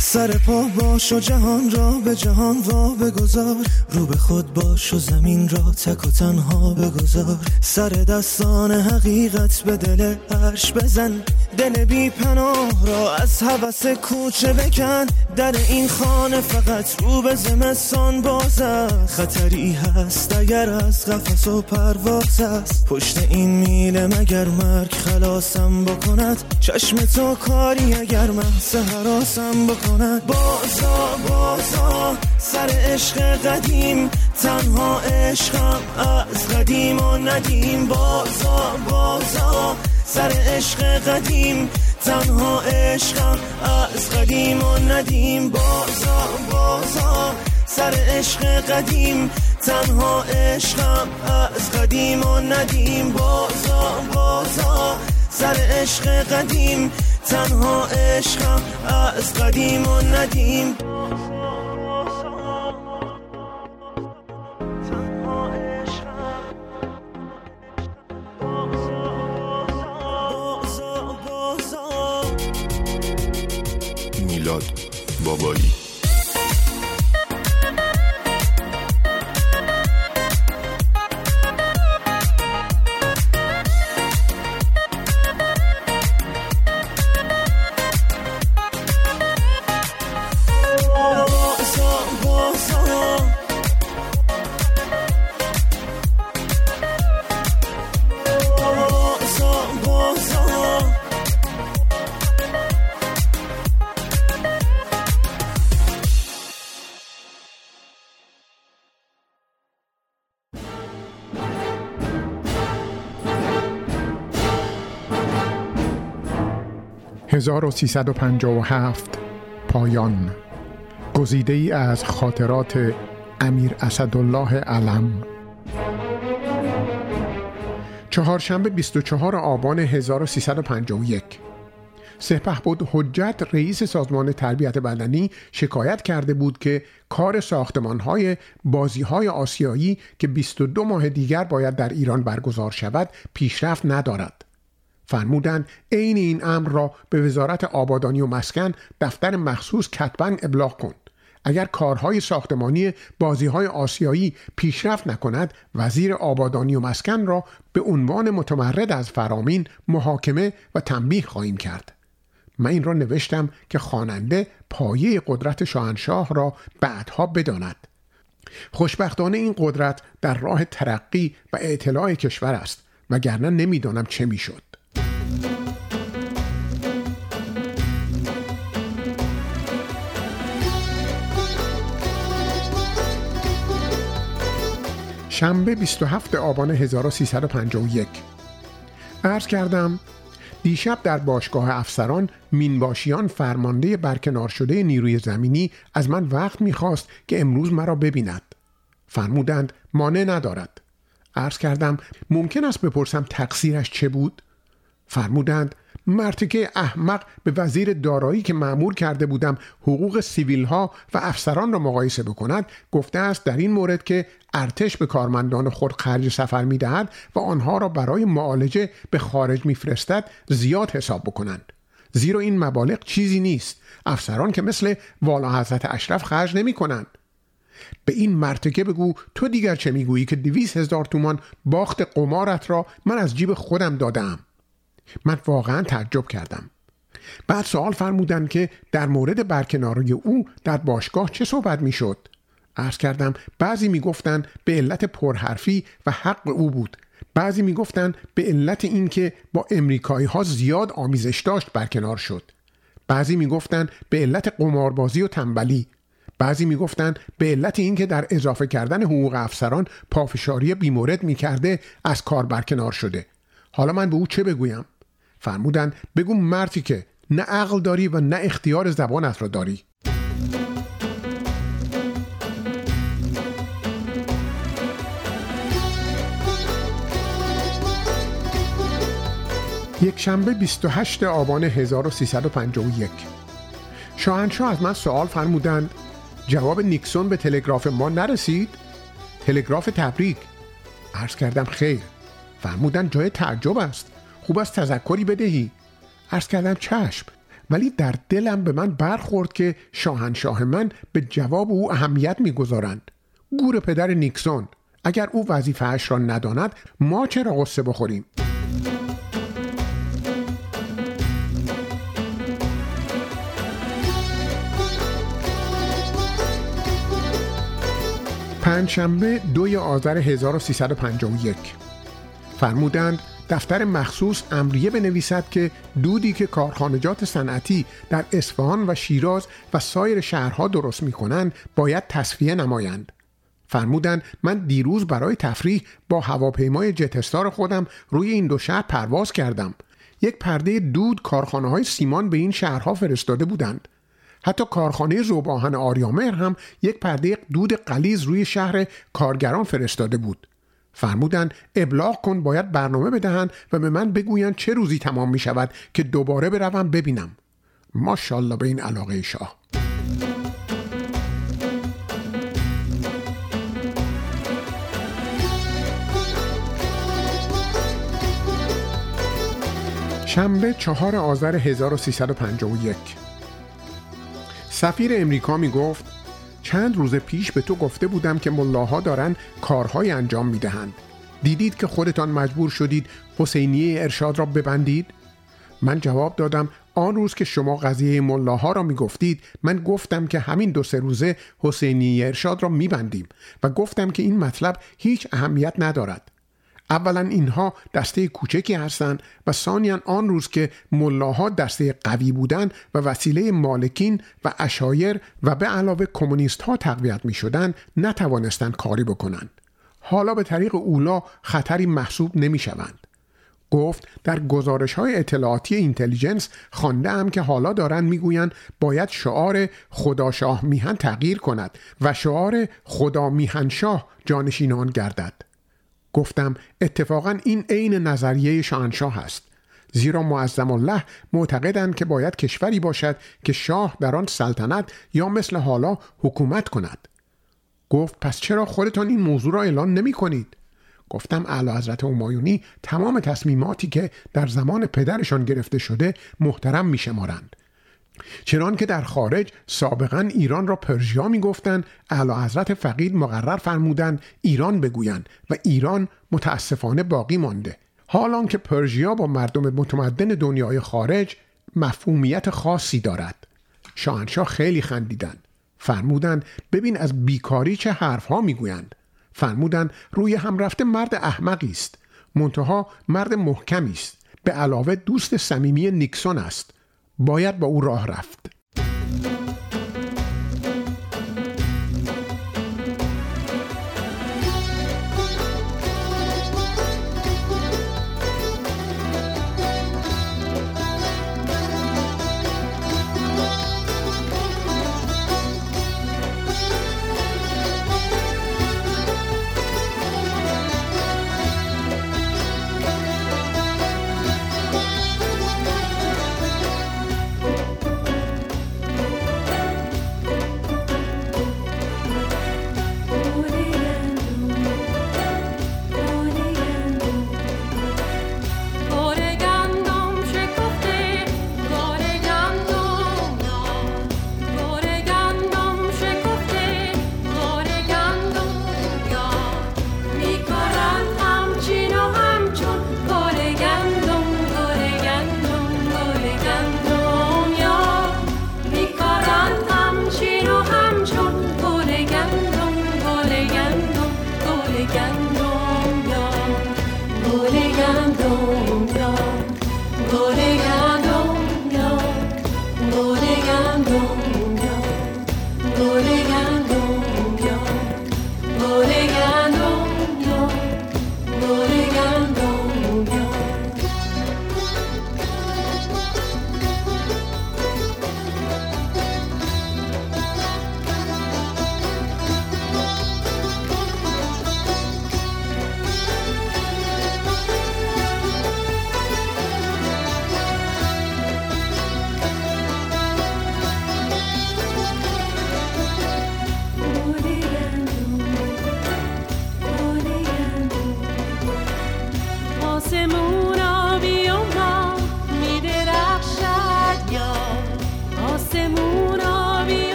سر پا باش و جهان را به جهان وا بگذار، رو به خود باش و زمین را تک و تنها بگذار. سر دستان حقیقت به دل عرش بزن، دل بی پناه را از هوس کوچه بکن، در این خانه فقط رو به زمستان بازه، خطری هست اگر از قفس و پرواز است، پشت این میله مگر مرگ خلاصم بکند، چشم تو کاری اگر محس حراسم بکند، بازا سر عشق قدیم، تنها عشقم از قدیم و ندیم، بازا سر عشق قدیم، تنها عشقم از قدیم و ندیم، بازا سر عشق قدیم، تنها عشقم از قدیم و ندیم، بازا سر عشق قدیم، تنها عشقم از قدیم و ندیم. میلاد بابایی. «1357 پایان» گزیده ای از خاطرات امیر اسدالله علم. چهارشنبه 24 آبان 1351. سپهبد حجت رئیس سازمان تربیت بدنی شکایت کرده بود که کار ساختمان‌های بازی‌های آسیایی که 22 ماه دیگر باید در ایران برگزار شود پیشرفت ندارد. فرمودند عین این امر را به وزارت آبادانی و مسکن دفتر مخصوص کتباً ابلاغ کن. اگر کارهای ساختمانی بازی‌های آسیایی پیشرفت نکند، وزیر آبادانی و مسکن را به عنوان متمرد از فرامین محاکمه و تنبیه خواهیم کرد. من این را نوشتم که خواننده پایه قدرت شاهنشاه را بعدها بداند. خوشبختانه این قدرت در راه ترقی و اعتلاع کشور است، وگرنه نمی‌دانم چه می‌شد. شنبه 27 آبان 1351. عرض کردم دیشب در باشگاه افسران مینباشیان فرمانده برکنار شده نیروی زمینی از من وقت میخواست که امروز مرا ببیند. فرمودند مانع ندارد. عرض کردم ممکن است بپرسم تقصیرش چه بود؟ فرمودند مرتکه احمق به وزیر دارایی که مأمور کرده بودم حقوق سیویل ها و افسران را مقایسه بکند گفته است در این مورد که ارتش به کارمندان خود خرج سفر می دهد و آنها را برای معالجه به خارج می فرستد زیاد حساب بکنند، زیرا این مبالغ چیزی نیست، افسران که مثل والا حضرت اشرف خرج نمی کنند. به این مرتکه بگو تو دیگر چه می گویی که 200,000 تومان باخت قمارت را من از جیب خودم دادم. من واقعا تعجب کردم. بعد سوال فرمودند که در مورد برکناری او در باشگاه چه صحبت می شد؟ عرض کردم بعضی می گفتن به علت پرحرفی و حق او بود، بعضی می گفتن به علت این که با امریکایی ها زیاد آمیزش داشت برکنار شد، بعضی می گفتن به علت قماربازی و تنبلی، بعضی می گفتن به علت این که در اضافه کردن حقوق افسران پافشاری بیمورد می کرده از کار برکنار شده. حالا من به او چه بگویم؟ فرمودند بگو مرتی که نه عقل داری و نه اختیار زبانت را داری. یک شنبه 28 آبان 1351. شاهنشاه از من سوال فرمودند جواب نیکسون به تلگراف ما نرسید؟ تلگراف تبریک. عرض کردم خیر. فرمودند جای تعجب است، خوب است تذکری بدهی. عرض کردم چشم، ولی در دلم به من برخورد که شاهنشاه من به جواب او اهمیت می‌گذارند. گور پدر نیکسون، اگر او وظیفه‌اش را نداند ما چرا قصه بخوریم؟ پنجشنبه 2 آذر 1351 فرمودند دفتر مخصوص امریه بنویسد که دودی که کارخانجات صنعتی در اصفهان و شیراز و سایر شهرها درست می‌کنند باید تصفیه نمایند. فرمودند من دیروز برای تفریح با هواپیمای جت استار خودم روی این دو شهر پرواز کردم. یک پرده دود کارخانه‌های سیمان به این شهرها فرستاده بودند. حتی کارخانه ذوب‌آهن آریامهر هم یک پرده دود غلیظ روی شهر کارگران فرستاده بود. فرمودند ابلاغ کن، باید برنامه بدهند و به من بگویند چه روزی تمام می شود که دوباره بروم ببینم. ماشاءالله به این علاقه شاه. شنبه 4 آذر 1351 سفیر امریکا می گفت چند روز پیش به تو گفته بودم که ملاها دارن کارهای انجام می دهند. دیدید که خودتان مجبور شدید حسینیه ارشاد را ببندید؟ من جواب دادم آن روز که شما قضیه ملاها را می گفتید من گفتم که همین 2-3 روزه حسینیه ارشاد را می بندیم و گفتم که این مطلب هیچ اهمیت ندارد. اولا اینها دسته کوچکی هستند و ثانیا آن روز که ملاها دسته قوی بودند و وسیله مالکین و اشایر و به علاوه کمونیست ها تقویت می شدند نتوانستند کاری بکنند. حالا به طریق اولا خطری محسوب نمی شوند. گفت در گزارش های اطلاعاتی اینتلیجنس خوانده ام که حالا دارن میگویند باید شعار خدا شاه میهن تغییر کند و شعار خدا میهن شاه جانشینان گردد. گفتم اتفاقا این عین نظریه شاهنشاه است، زیرا معظم الله معتقدند که باید کشوری باشد که شاه در آن سلطنت یا مثل حالا حکومت کند. گفت پس چرا خودتان این موضوع را اعلام نمی کنید؟ گفتم اعلی حضرت همایونی تمام تصمیماتی که در زمان پدرشان گرفته شده محترم می شمارند. چنان که در خارج سابقا ایران را پرژیا می گفتند، اعلی حضرت فقید مقرر فرمودند ایران بگویند و ایران متاسفانه باقی مانده. حالان که پرژیا با مردم متمدن دنیای خارج مفهومیت خاصی دارد. شاهنشاه خیلی خندیدند. فرمودند ببین از بیکاری چه حرفها می گویند. فرمودند روی هم رفته مرد احمقی است، منتها مرد محکمی است، به علاوه دوست صمیمی نیکسون است، باید با او راه رفت.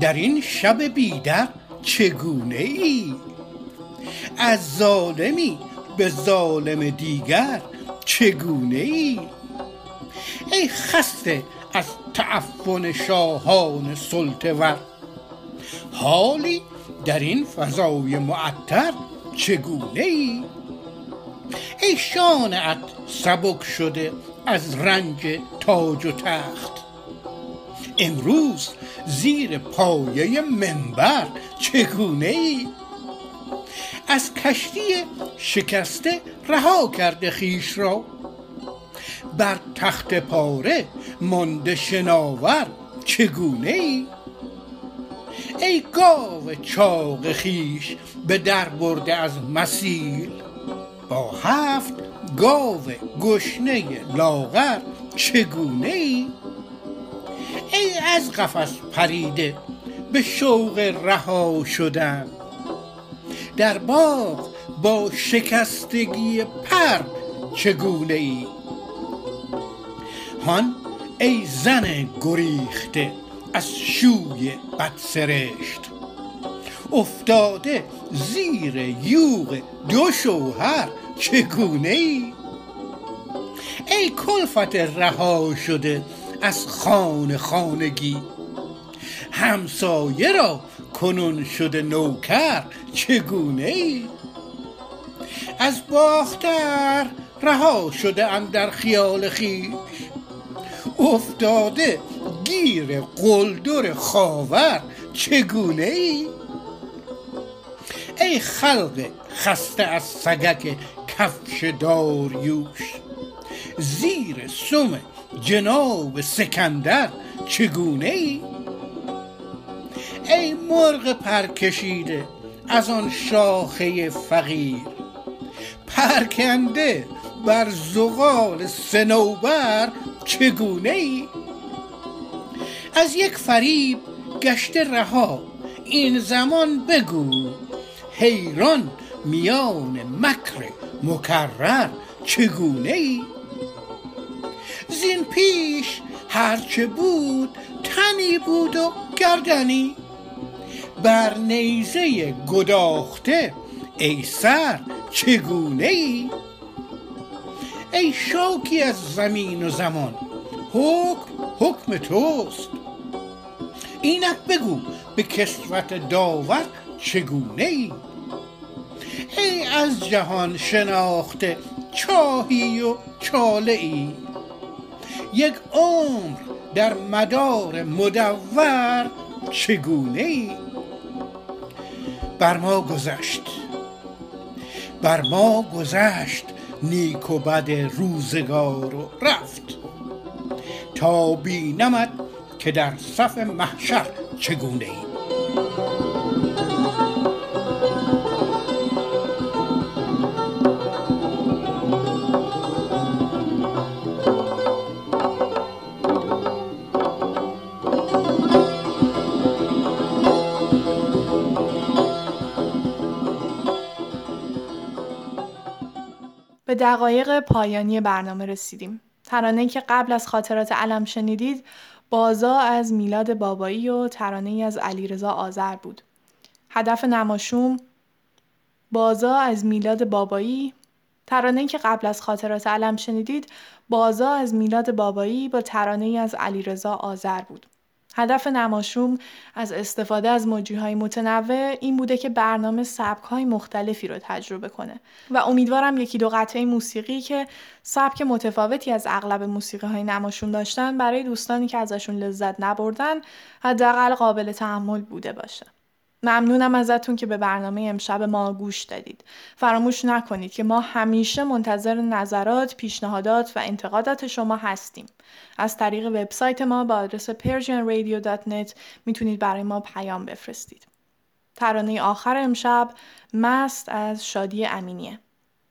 در این شب بیدر چگونه ای؟ از ظالمی به ظالم دیگر چگونه ای؟ ای خسته از تعفن شاهان سلطه ور، حالی در این فضای معطر چگونه ای؟ ای شانعت سبک شده از رنج تاج و تخت، امروز زیر پایه منبر چگونه ای؟ از کشتی شکسته رها کرده خیش را، بر تخت پاره مانده شناور چگونه ای؟ ای گاو چاق خیش به در برده از مسیل، با 7 گاو گشنه لاغر چگونه ای؟ ای از قفس پریده به شوق رها شدن، در باغ با شکستگی پر چگونه ای؟ هان ای زن گریخته از شوی بدسرشت، افتاده زیر یوغ دو شوهر چگونه ای؟ ای کلفت رها شده از خانگی، همسایه را کنون شده نوکر چگونه ای؟ از باختر رها شده اندر خیال خویش، افتاده گیر قلدر خاور چگونه ای؟ ای خلق خسته از سگک کفش داریوش، زیر سم جناب سکندر چگونه ای؟ ای مرغ پرکشیده از آن شاخه فقیر، پرکنده بر زغال صنوبر چگونه ای؟ از یک فریب گشته رها این زمان بگو، حیران میان مکر مکرر چگونه ای؟ زین پیش هرچه بود تنی بود و گردنی، بر نیزه گداخته ای سر چگونه ای؟ ای شاکی از زمین و زمان، حکم توست، اینک بگو به کسوت داور چگونه ای؟ ای از جهان شناخته چاهی و چاله ای، یک عمر در مدار مدور چگونه ای؟ بر ما گذشت نیک و بد روزگار و رفت، تا بینمت که در صف محشر چگونه ای؟ به دقایق پایانی برنامه رسیدیم. ترانه‌ای که قبل از خاطرات علم شنیدید، بازا از میلاد بابایی و ترانه‌ای از علیرضا آذر بود. هدف نماشوم، بازا از میلاد بابایی. ترانه‌ای که قبل از خاطرات علم شنیدید، بازا از میلاد بابایی با ترانه‌ای از علیرضا آذر بود. هدف نماشوم از استفاده از موجیهای متنوع این بوده که برنامه سبک‌های مختلفی رو تجربه کنه و امیدوارم یکی دو قطعه موسیقی که سبک متفاوتی از اغلب موسیقی‌های نماشوم داشتن برای دوستانی که ازشون لذت نبردن حداقل قابل تحمل بوده باشه. ممنونم ازتون که به برنامه امشب ما گوش دادید. فراموش نکنید که ما همیشه منتظر نظرات، پیشنهادات و انتقادات شما هستیم. از طریق وبسایت ما با آدرس persianradio.net میتونید برای ما پیام بفرستید. ترانه آخر امشب، مست از شادی امینیه.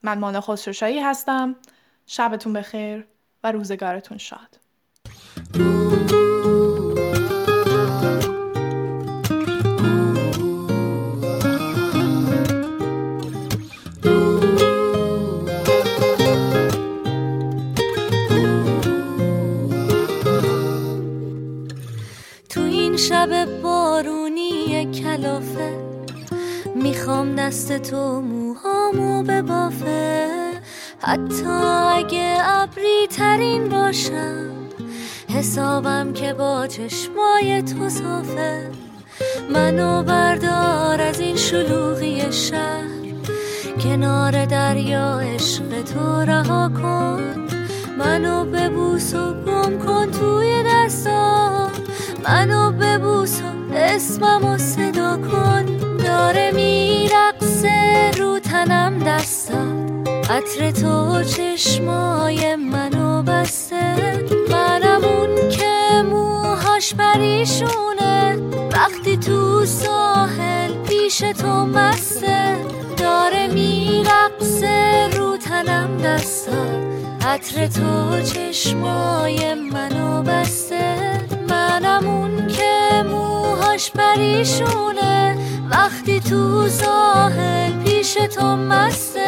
من مانا خسروشاهی هستم. شبتون بخیر و روزگارتون شاد. شب بارون میخوام دست تو موهامو ببافه، حتی اگه ابری ترین باشم، حسابم که با چشمای تو صافه. منو بردار از این شلوغی شهر، کنار دریا عشق تو رها کن، منو ببوس و گم کن توی دستام، منو ببوس و اسممو صدا کن. داره میرقصه رو تنم دستات، عطر تو چشمای منو بسته، منم اون که موهاش پریشونه، وقتی تو ساحل پیش تو مسته. داره میرقصه رو تنم دستا، عطر تو چشمای منو بسته، منم اون که موهاش پریشونه، وقتی تو ساحل پیش تو مسته.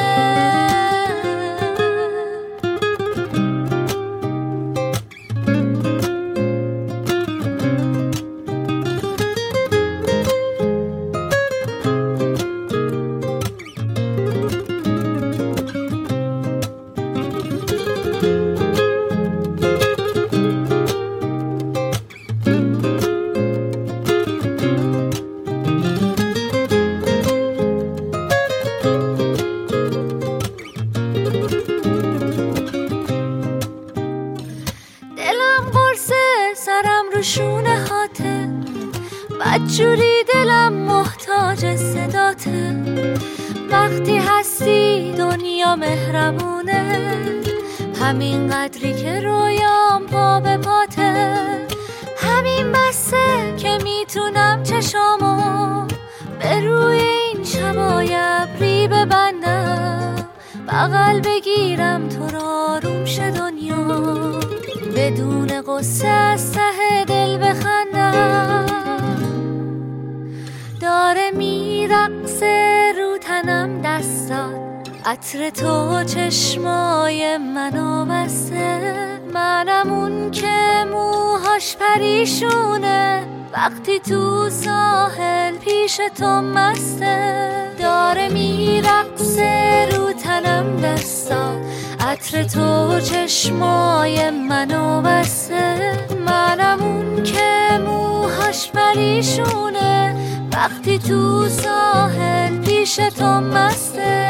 جوری دلم محتاج صداته، وقتی هستی دنیا مهربونه، همین قدری که رویام پا به پاته، همین بسه که میتونم چشامو به روی این شبای ابری ببندم، بغل بگیرم تو رو آروم شه دنیا، بدون قصه از ته دل بخندم. داره میرقصه رو تنم دستات، عطر تو چشمای منو بسته، منم اون که موهاش پریشونه، وقتی تو ساحل پیش تو مسته. داره میرقصه رو تنم دستات، عطر تو چشمای منو بسته، منم اون که موهاش پریشونه، وقتی تو ساحل پیش تو مسته.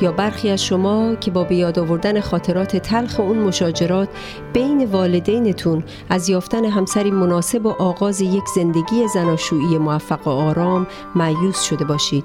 یا برخی از شما که با بیاد آوردن خاطرات تلخ اون مشاجرات بین والدینتون از یافتن همسری مناسب و آغاز یک زندگی زناشویی موفق و آرام مایوس شده باشید.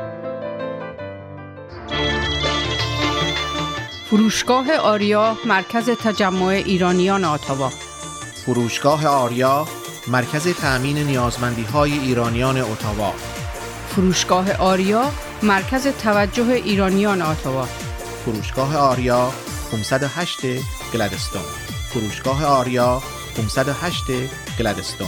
فروشگاه آریا، مرکز تجمع ایرانیان آتاوا. فروشگاه آریا، مرکز تأمین نیازمندی‌های ایرانیان اتاوا. فروشگاه آریا، مرکز توجه ایرانیان اتاوا. فروشگاه آریا، 508 گلدستون. فروشگاه آریا، 508 گلدستون.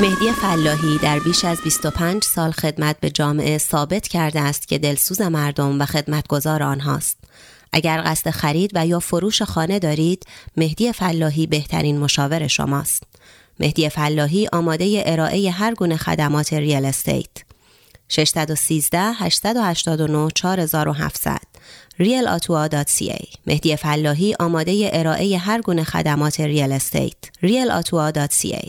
مهدی فلاحی در بیش از 25 سال خدمت به جامعه ثابت کرده است که دلسوز مردم و خدمتگزار آنهاست. اگر قصد خرید و یا فروش خانه دارید، مهدی فلاحی بهترین مشاور شماست. مهدی فلاحی آماده ارائه هر گونه خدمات ریال استیت. 613-889-4700 realatua.ca. مهدی فلاحی آماده ارائه هر گونه خدمات ریال استیت. realatua.ca.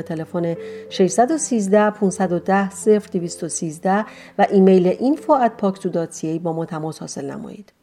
تلفن 613-510-0213 و ایمیل info@pakso.ca با ما تماس حاصل نمایید.